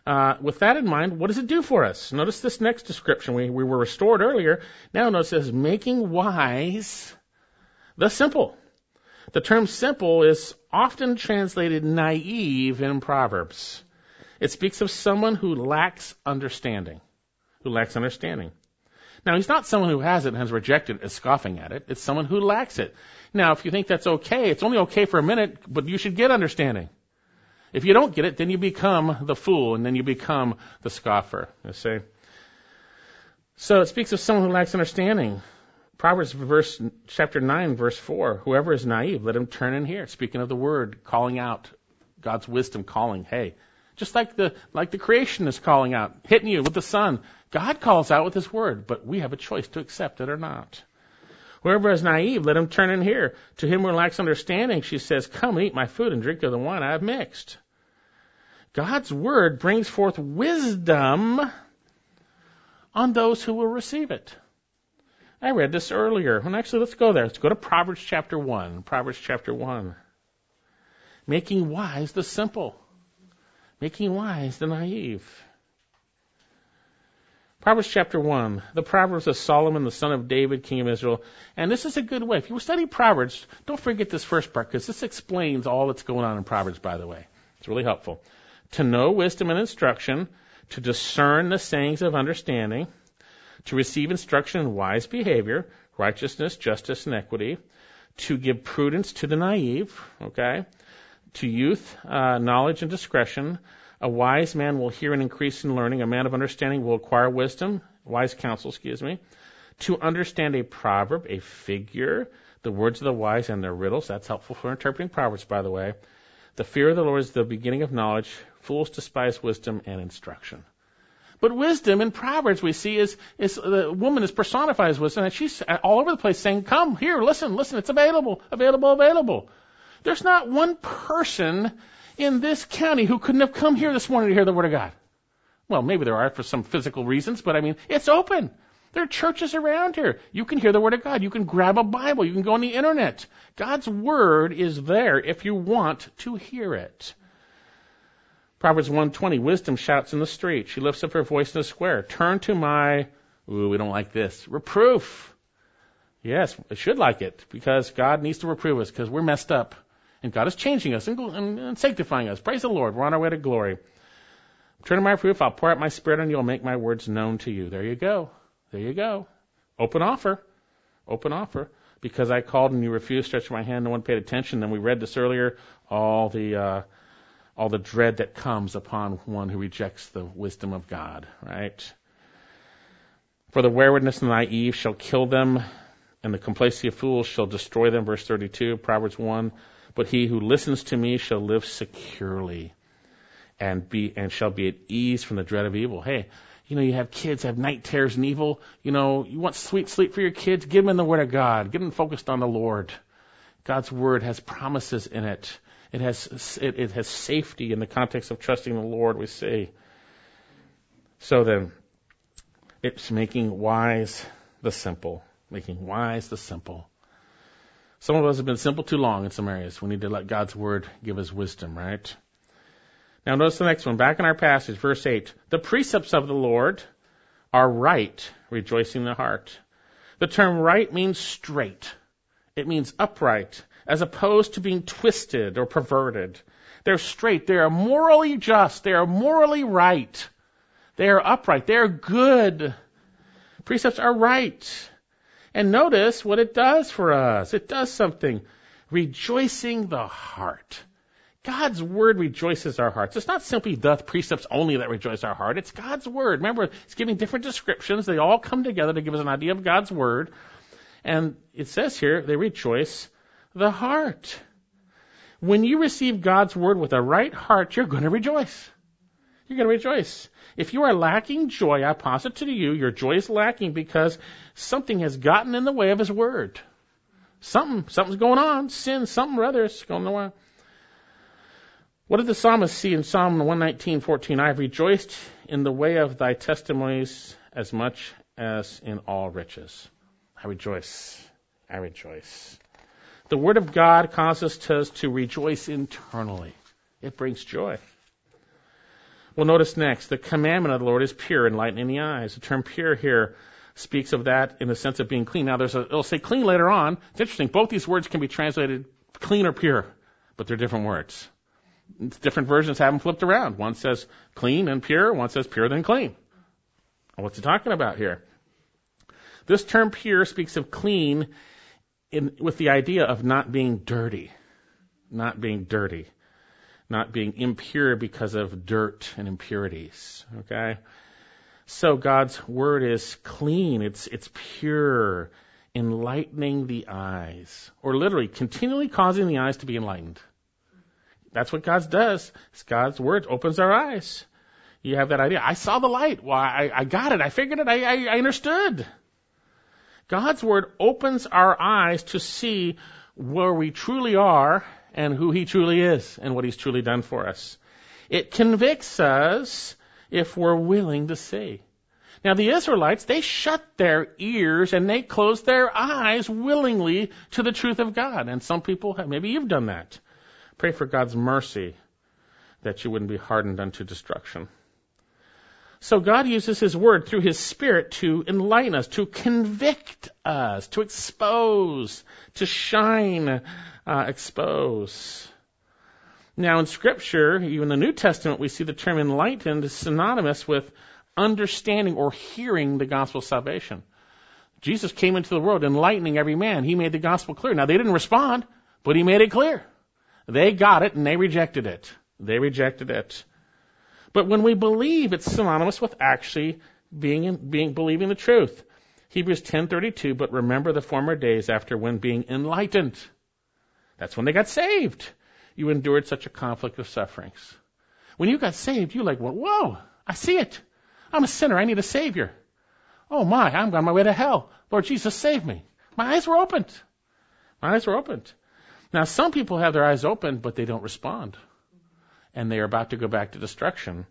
Uh, with that in mind, what does it do for us? Notice this next description. We, we were restored earlier. Now notice it says, making wise the simple. The term simple is often translated naive in Proverbs. It speaks of someone who lacks understanding, who lacks understanding. Now, he's not someone who has it and has rejected it, is scoffing at it. It's someone who lacks it. Now, if you think that's okay, it's only okay for a minute, but you should get understanding. If you don't get it, then you become the fool, and then you become the scoffer, you see. So it speaks of someone who lacks understanding. Proverbs verse, chapter nine, verse four, whoever is naive, let him turn in here. Speaking of the word, calling out, God's wisdom calling, hey. Just like the like the creation is calling out, hitting you with the sun. God calls out with his word, but we have a choice to accept it or not. Whoever is naive, let him turn in here. To him who lacks understanding, she says, come and eat my food and drink of the wine I have mixed. God's word brings forth wisdom on those who will receive it. I read this earlier. Well, actually, let's go there. Let's go to Proverbs chapter one. Proverbs chapter one. Making wise the simple. Making wise the naive. Proverbs chapter one, the Proverbs of Solomon, the son of David, king of Israel. And this is a good way. If you study Proverbs, don't forget this first part, because this explains all that's going on in Proverbs, by the way. It's really helpful. To know wisdom and instruction, to discern the sayings of understanding, to receive instruction in wise behavior, righteousness, justice, and equity, to give prudence to the naive, okay? To youth, uh, knowledge and discretion. A wise man will hear and increase in learning. A man of understanding will acquire wisdom, wise counsel, excuse me. To understand a proverb, a figure, the words of the wise and their riddles. That's helpful for interpreting Proverbs, by the way. The fear of the Lord is the beginning of knowledge. Fools despise wisdom and instruction. But wisdom in Proverbs we see is, is the woman is personified as wisdom, and she's all over the place saying, come, here, listen, listen, it's available, available, available. There's not one person in this county who couldn't have come here this morning to hear the Word of God. Well, maybe there are for some physical reasons, but I mean, it's open. There are churches around here. You can hear the Word of God. You can grab a Bible. You can go on the internet. God's Word is there if you want to hear it. Proverbs one twenty, wisdom shouts in the street. She lifts up her voice in the square. Turn to my, ooh, we don't like this, reproof. Yes, I should like it, because God needs to reprove us, because we're messed up. And God is changing us and, and, and sanctifying us. Praise the Lord. We're on our way to glory. Turn to my proof. I'll pour out my spirit on you. I'll make my words known to you. There you go. There you go. Open offer. Open offer. Because I called and you refused, stretched my hand. No one paid attention. Then we read this earlier. All the, uh, all the dread that comes upon one who rejects the wisdom of God. Right? For the waywardness and the naive shall kill them, and the complacency of fools shall destroy them. Verse thirty-two, Proverbs one. But he who listens to me shall live securely and be and shall be at ease from the dread of evil. Hey, you know, you have kids have night terrors and evil. You know, you want sweet sleep for your kids? Give them the Word of God. Get them focused on the Lord. God's Word has promises in it. It has it, it has safety in the context of trusting the Lord, we see. So then, it's making wise the simple. Making wise the simple. Some of us have been simple too long in some areas. We need to let God's Word give us wisdom, right? Now notice the next one. Back in our passage, verse eight. The precepts of the Lord are right, rejoicing the heart. The term right means straight. It means upright, as opposed to being twisted or perverted. They're straight. They are morally just. They are morally right. They are upright. They are good. Precepts are right. And notice what it does for us. It does something. Rejoicing the heart. God's word rejoices our hearts. It's not simply doth precepts only that rejoice our heart. It's God's word. Remember, it's giving different descriptions. They all come together to give us an idea of God's word. And it says here, they rejoice the heart. When you receive God's word with a right heart, you're going to rejoice. You're going to rejoice. If you are lacking joy, I posit to you, your joy is lacking because something has gotten in the way of his word. Something, something's going on. Sin, something or other is going on. What did the psalmist see in Psalm one nineteen, fourteen? I have rejoiced in the way of thy testimonies as much as in all riches. I rejoice. I rejoice. The word of God causes us to rejoice internally. It brings joy. Well, notice next, the commandment of the Lord is pure, enlightening the eyes. The term pure here speaks of that in the sense of being clean. Now, there's a, it'll say clean later on. It's interesting. Both these words can be translated clean or pure, but they're different words. Different versions have them flipped around. One says clean and pure. One says pure then clean. What's he talking about here? This term pure speaks of clean in, with the idea of not being dirty, not being dirty. Not being impure because of dirt and impurities, okay? So God's word is clean, it's it's pure, enlightening the eyes, or literally continually causing the eyes to be enlightened. That's what God does. It's God's word opens our eyes. You have that idea. I saw the light. Well, I, I got it. I figured it. I, I, I understood. God's word opens our eyes to see where we truly are and who he truly is and what he's truly done for us. It convicts us if we're willing to see. Now, the Israelites, they shut their ears and they closed their eyes willingly to the truth of God. And some people, have, maybe you've done that. Pray for God's mercy that you wouldn't be hardened unto destruction. So God uses his word through his spirit to enlighten us, to convict us, to expose, to shine Uh, expose. Now in Scripture, even the New Testament, we see the term enlightened is synonymous with understanding or hearing the gospel of salvation. Jesus came into the world enlightening every man. He made the gospel clear. Now they didn't respond, but he made it clear. They got it and they rejected it. They rejected it. But when we believe, it's synonymous with actually being, in, being believing the truth. Hebrews ten thirty-two, but remember the former days after when being enlightened. That's when they got saved. You endured such a conflict of sufferings. When you got saved, you're like, well, whoa, I see it. I'm a sinner. I need a Savior. Oh, my, I'm on my way to hell. Lord Jesus, save me. My eyes were opened. My eyes were opened. Now, some people have their eyes open, but they don't respond. And they are about to go back to destruction.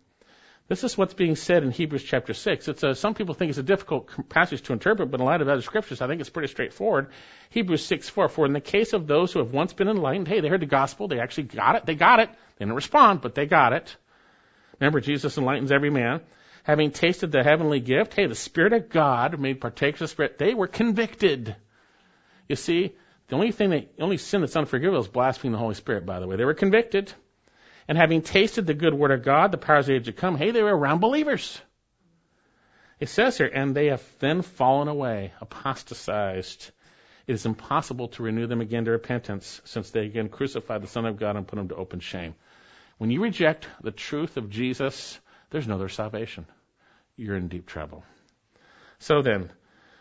This is what's being said in Hebrews chapter six. It's a, some people think it's a difficult passage to interpret, but in light of other scriptures, I think it's pretty straightforward. Hebrews six four, for in the case of those who have once been enlightened, hey, they heard the gospel, they actually got it, they got it. They didn't respond, but they got it. Remember, Jesus enlightens every man. Having tasted the heavenly gift, hey, the Spirit of God made partakers of the Spirit, they were convicted. You see, the only thing that, the only sin that's unforgivable is blaspheming the Holy Spirit, by the way. They were convicted. And having tasted the good word of God, the powers of the age to come, hey, they were around believers. It says here, and they have then fallen away, apostatized. It is impossible to renew them again to repentance, since they again crucified the Son of God and put him to open shame. When you reject the truth of Jesus, there's no other salvation. You're in deep trouble. So then,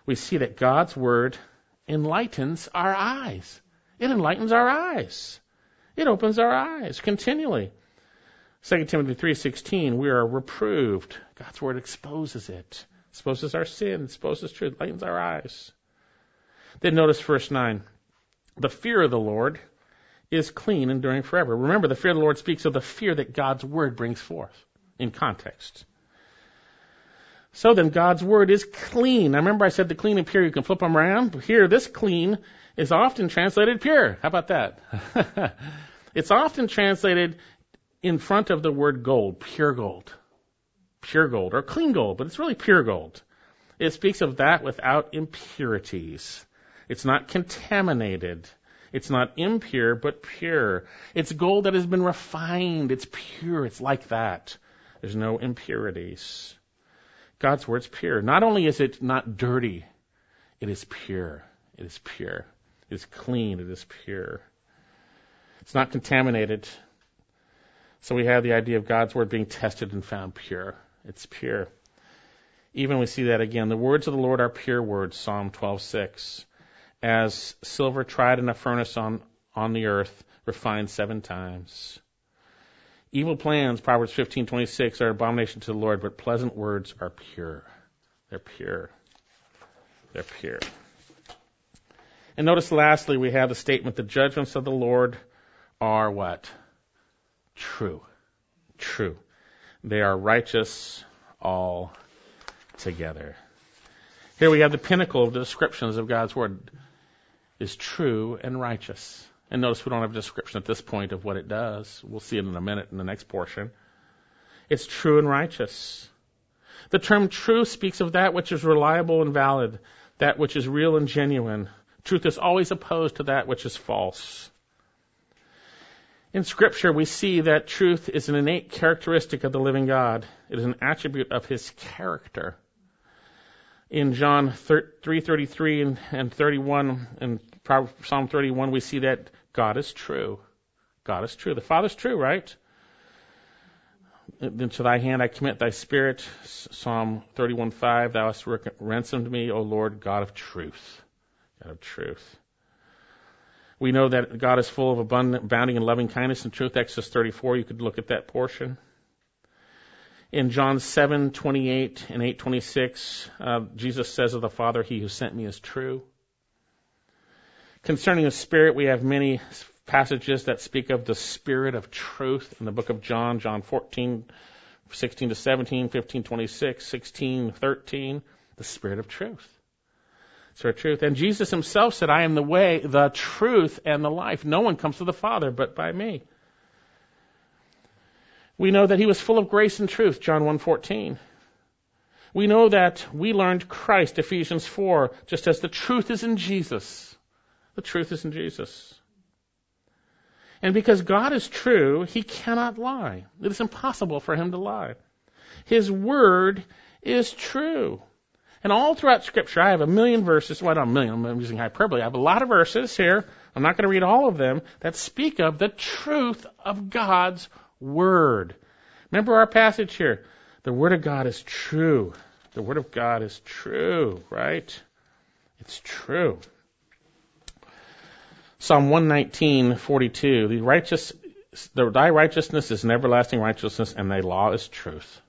we see that God's word enlightens our eyes. It enlightens our eyes. It opens our eyes continually. Second Timothy three sixteen, we are reproved. God's word exposes it, exposes our sin, exposes truth, lightens our eyes. Then notice verse nine, the fear of the Lord is clean, enduring forever. Remember, the fear of the Lord speaks of the fear that God's word brings forth in context. So then God's word is clean. I remember I said the clean and pure, you can flip them around. Here, this clean is often translated pure. How about that? It's often translated in front of the word gold, pure gold, pure gold, or clean gold, but it's really pure gold. It speaks of that without impurities. It's not contaminated. It's not impure, but pure. It's gold that has been refined. It's pure. It's like that. There's no impurities. God's word's pure. Not only is it not dirty, it is pure. It is pure. It is clean. It is pure. It's not contaminated. So we have the idea of God's word being tested and found pure. It's pure. Even we see that again. The words of the Lord are pure words, Psalm twelve six. As silver tried in a furnace on, on the earth, refined seven times. Evil plans, Proverbs fifteen twenty-six, are abomination to the Lord, but pleasant words are pure. They're pure. They're pure. And notice lastly, we have the statement, the judgments of the Lord are what? True. True. They are righteous all together. Here we have the pinnacle of the descriptions of God's word is true and righteous. And notice we don't have a description at this point of what it does. We'll see it in a minute in the next portion. It's true and righteous. The term true speaks of that which is reliable and valid, that which is real and genuine. Truth is always opposed to that which is false. In Scripture, we see that truth is an innate characteristic of the living God. It is an attribute of His character. In John three thirty-three and thirty-one, and Psalm thirty-one, we see that God is true. God is true. The Father's true, right? Into thy hand I commit thy spirit. Psalm thirty-one five, thou hast ransomed me, O Lord, God of truth. God of truth. We know that God is full of abundant, abounding, and loving kindness and truth. Exodus thirty-four, you could look at that portion. In John seven twenty-eight and eight twenty-six, uh, Jesus says of the Father, He who sent me is true. Concerning the Spirit, we have many passages that speak of the Spirit of truth in the book of John, John fourteen, sixteen to seventeen, fifteen twenty-six, sixteen thirteen, the Spirit of truth. So truth. And Jesus Himself said, I am the way, the truth, and the life. No one comes to the Father but by me. We know that He was full of grace and truth, John one fourteen. We know that we learned Christ, Ephesians four, just as the truth is in Jesus. The truth is in Jesus. And because God is true, He cannot lie. It is impossible for Him to lie. His word is true. And all throughout Scripture, I have a million verses. Well, not a million, I'm using hyperbole. I have a lot of verses here. I'm not going to read all of them that speak of the truth of God's word. Remember our passage here. The word of God is true. The word of God is true, right? It's true. Psalm one nineteen, forty-two. The righteous, the, thy righteousness is an everlasting righteousness, and thy law is truth.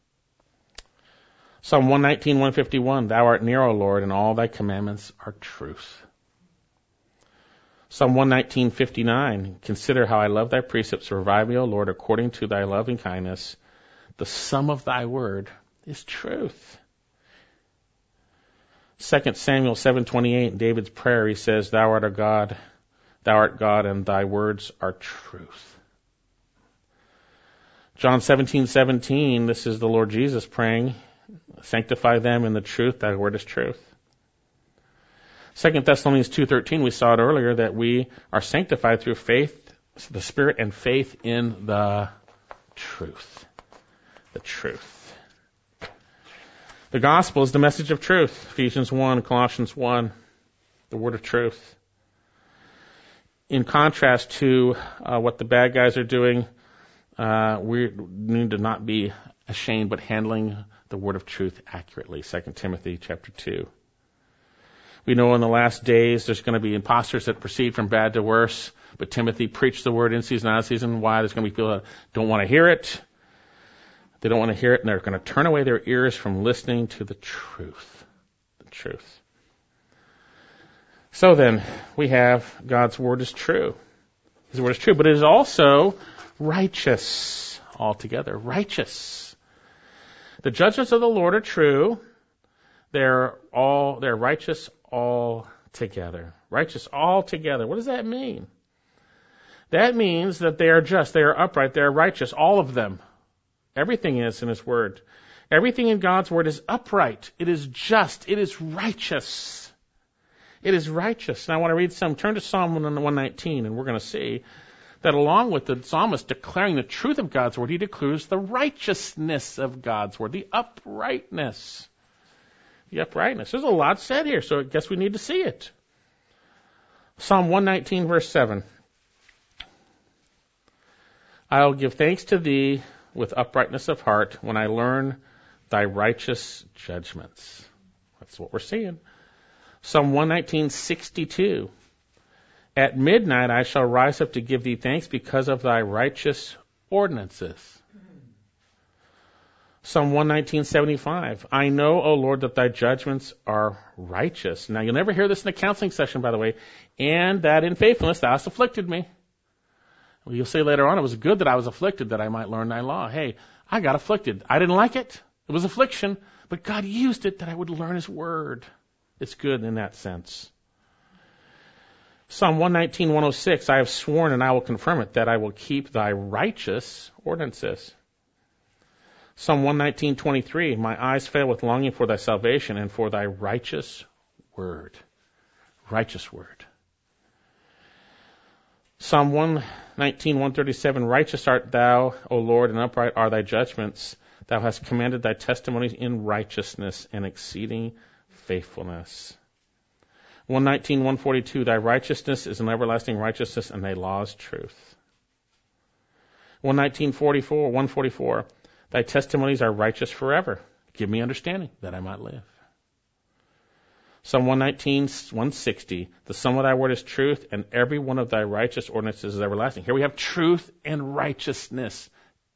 Psalm one nineteen, one fifty-one, thou art near, O Lord, and all thy commandments are truth. Psalm one nineteen, fifty-nine, consider how I love thy precepts, revive me, O Lord, according to thy loving kindness. The sum of thy word is truth. Second Samuel seven twenty-eight, David's prayer, he says, thou art a God, thou art God, and thy words are truth. John seventeen, seventeen, this is the Lord Jesus praying, sanctify them in the truth, thy word is truth. Second Thessalonians two thirteen, we saw it earlier, that we are sanctified through faith, the Spirit, and faith in the truth. The truth. The gospel is the message of truth. Ephesians one, Colossians one, the word of truth. In contrast to uh, what the bad guys are doing, uh, we need to not be ashamed, but handling the word of truth accurately, Second Timothy chapter two. We know in the last days there's going to be imposters that proceed from bad to worse, but Timothy preached the word in season, out of season. Why? There's going to be people that don't want to hear it. They don't want to hear it, and they're going to turn away their ears from listening to the truth. The truth. So then, we have God's word is true. His word is true, but it is also righteous altogether. Righteous. The judgments of the Lord are true. They're all they're righteous all together. Righteous all together. What does that mean? That means that they are just, they are upright, they are righteous, all of them. Everything is in His word. Everything in God's word is upright. It is just. It is righteous. It is righteous. And I want to read some. Turn to Psalm one nineteen, and we're going to see that along with the psalmist declaring the truth of God's word, he declares the righteousness of God's word, the uprightness. The uprightness. There's a lot said here, so I guess we need to see it. Psalm one nineteen, verse seven. I'll give thanks to thee with uprightness of heart when I learn thy righteous judgments. That's what we're seeing. Psalm one nineteen, sixty-two. At midnight I shall rise up to give thee thanks because of thy righteous ordinances. Psalm one nineteen, seventy-five. I know, O Lord, that thy judgments are righteous. Now, you'll never hear this in a counseling session, by the way. And that in faithfulness thou hast afflicted me. Well, you'll say later on, it was good that I was afflicted, that I might learn thy law. Hey, I got afflicted. I didn't like it. It was affliction, but God used it that I would learn his word. It's good in that sense. Psalm one nineteen, one oh six. I have sworn and I will confirm it, that I will keep thy righteous ordinances. Psalm one nineteen, twenty-three, my eyes fail with longing for thy salvation and for thy righteous word. Righteous word. Psalm one nineteen, one thirty-seven, righteous art thou, O Lord, and upright are thy judgments. Thou hast commanded thy testimonies in righteousness and exceeding faithfulness. one nineteen, one forty-two, thy righteousness is an everlasting righteousness and thy law is truth. one nineteen, one forty-four, one forty-four, thy testimonies are righteous forever. Give me understanding that I might live. Psalm one nineteen, one sixty. The sum of thy word is truth, and every one of thy righteous ordinances is everlasting. Here we have truth and righteousness.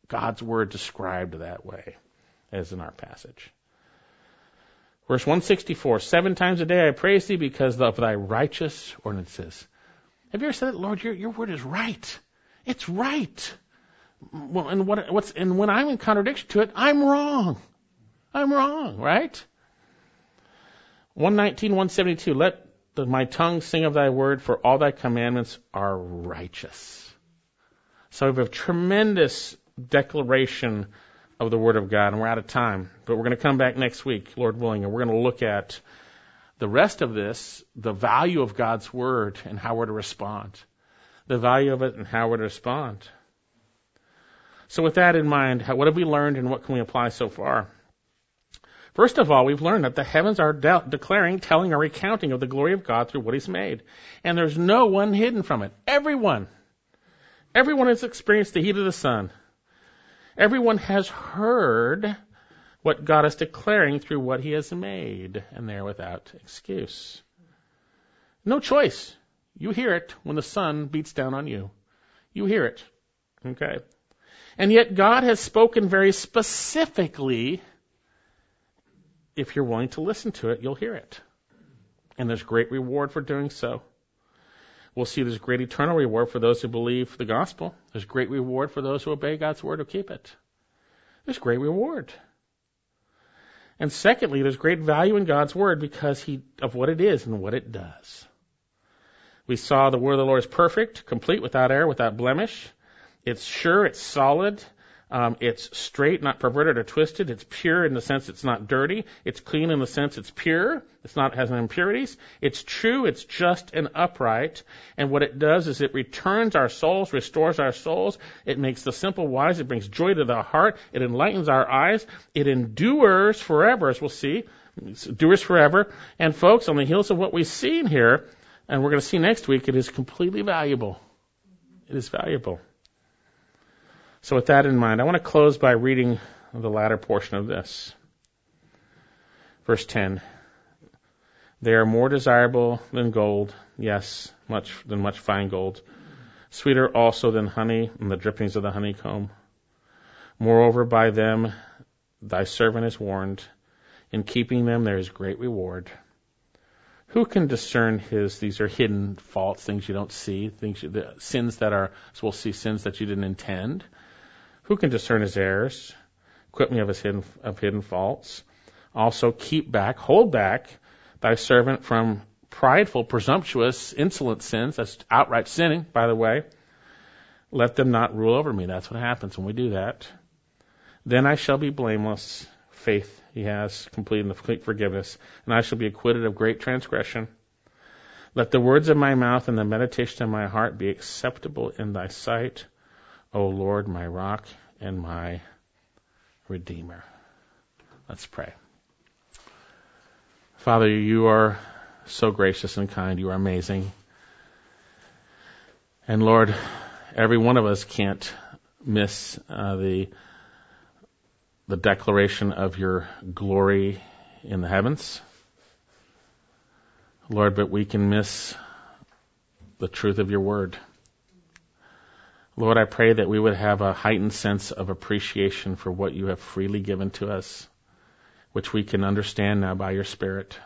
God's word described that way, as in our passage. Verse one sixty-four. Seven times a day I praise thee because of thy righteous ordinances. Have you ever said that, Lord, your, your word is right? It's right. Well, and what, what's and when I'm in contradiction to it, I'm wrong. I'm wrong, right? one nineteen, one seventy-two. Let the, my tongue sing of thy word, for all thy commandments are righteous. So we have a tremendous declaration of the word of God, and we're out of time, but we're going to come back next week, Lord willing, and we're going to look at the rest of this, the value of God's word and how we're to respond, the value of it and how we're to respond. So with that in mind, what have we learned and what can we apply so far? First of all, we've learned that the heavens are de- declaring, telling, or recounting of the glory of God through what he's made. And there's no one hidden from it. Everyone. Everyone has experienced the heat of the sun. Everyone has heard what God is declaring through what he has made. And they're without excuse. No choice. You hear it when the sun beats down on you. You hear it. Okay. And yet God has spoken very specifically. If you're willing to listen to it, you'll hear it. And there's great reward for doing so. We'll see there's great eternal reward for those who believe the gospel. There's great reward for those who obey God's word, who keep it. There's great reward. And secondly, there's great value in God's word because he, of what it is and what it does. We saw the word of the Lord is perfect, complete, without error, without blemish. It's sure, it's solid, um, it's straight, not perverted or twisted. It's pure in the sense it's not dirty. It's clean in the sense it's pure. It's not has no impurities. It's true, it's just and upright. And what it does is it returns our souls, restores our souls. It makes the simple wise. It brings joy to the heart. It enlightens our eyes. It endures forever, as we'll see. It endures forever. And folks, on the heels of what we've seen here, and we're going to see next week, it is completely valuable. It is valuable. So with that in mind, I want to close by reading the latter portion of this. Verse ten. They are more desirable than gold, yes, much than much fine gold. Sweeter also than honey and the drippings of the honeycomb. Moreover, by them thy servant is warned. In keeping them there is great reward. Who can discern his, these are hidden faults, things you don't see, things you, the sins that are, so we'll see sins that you didn't intend. Who can discern his errors? Quit me of his hidden, of hidden faults. Also keep back, hold back thy servant from prideful, presumptuous, insolent sins. That's outright sinning, by the way. Let them not rule over me. That's what happens when we do that. Then I shall be blameless. Faith he has, complete in the complete forgiveness. And I shall be acquitted of great transgression. Let the words of my mouth and the meditation of my heart be acceptable in thy sight, O Lord, my rock and my redeemer. Let's pray. Father, you are so gracious and kind. You are amazing. And Lord, every one of us can't miss uh, the the declaration of your glory in the heavens. Lord, but we can miss the truth of your word. Lord, I pray that we would have a heightened sense of appreciation for what you have freely given to us, which we can understand now by your Spirit.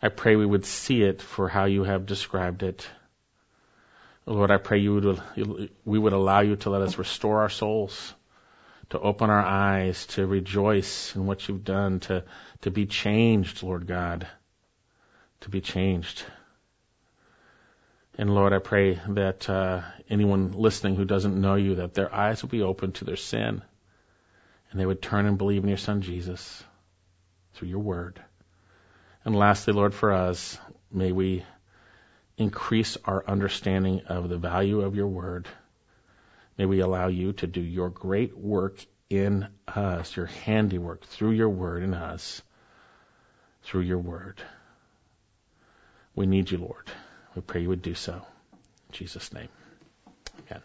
I pray we would see it for how you have described it. Lord, I pray you would, we would allow you to let us restore our souls, to open our eyes, to rejoice in what you've done, to, to be changed, Lord God, to be changed. And Lord, I pray that uh, anyone listening who doesn't know you, that their eyes will be open to their sin, and they would turn and believe in your Son, Jesus, through your word. And lastly, Lord, for us, may we increase our understanding of the value of your word. May we allow you to do your great work in us, your handiwork through your word in us, through your word. We need you, Lord. We pray you would do so. In Jesus' name. Amen.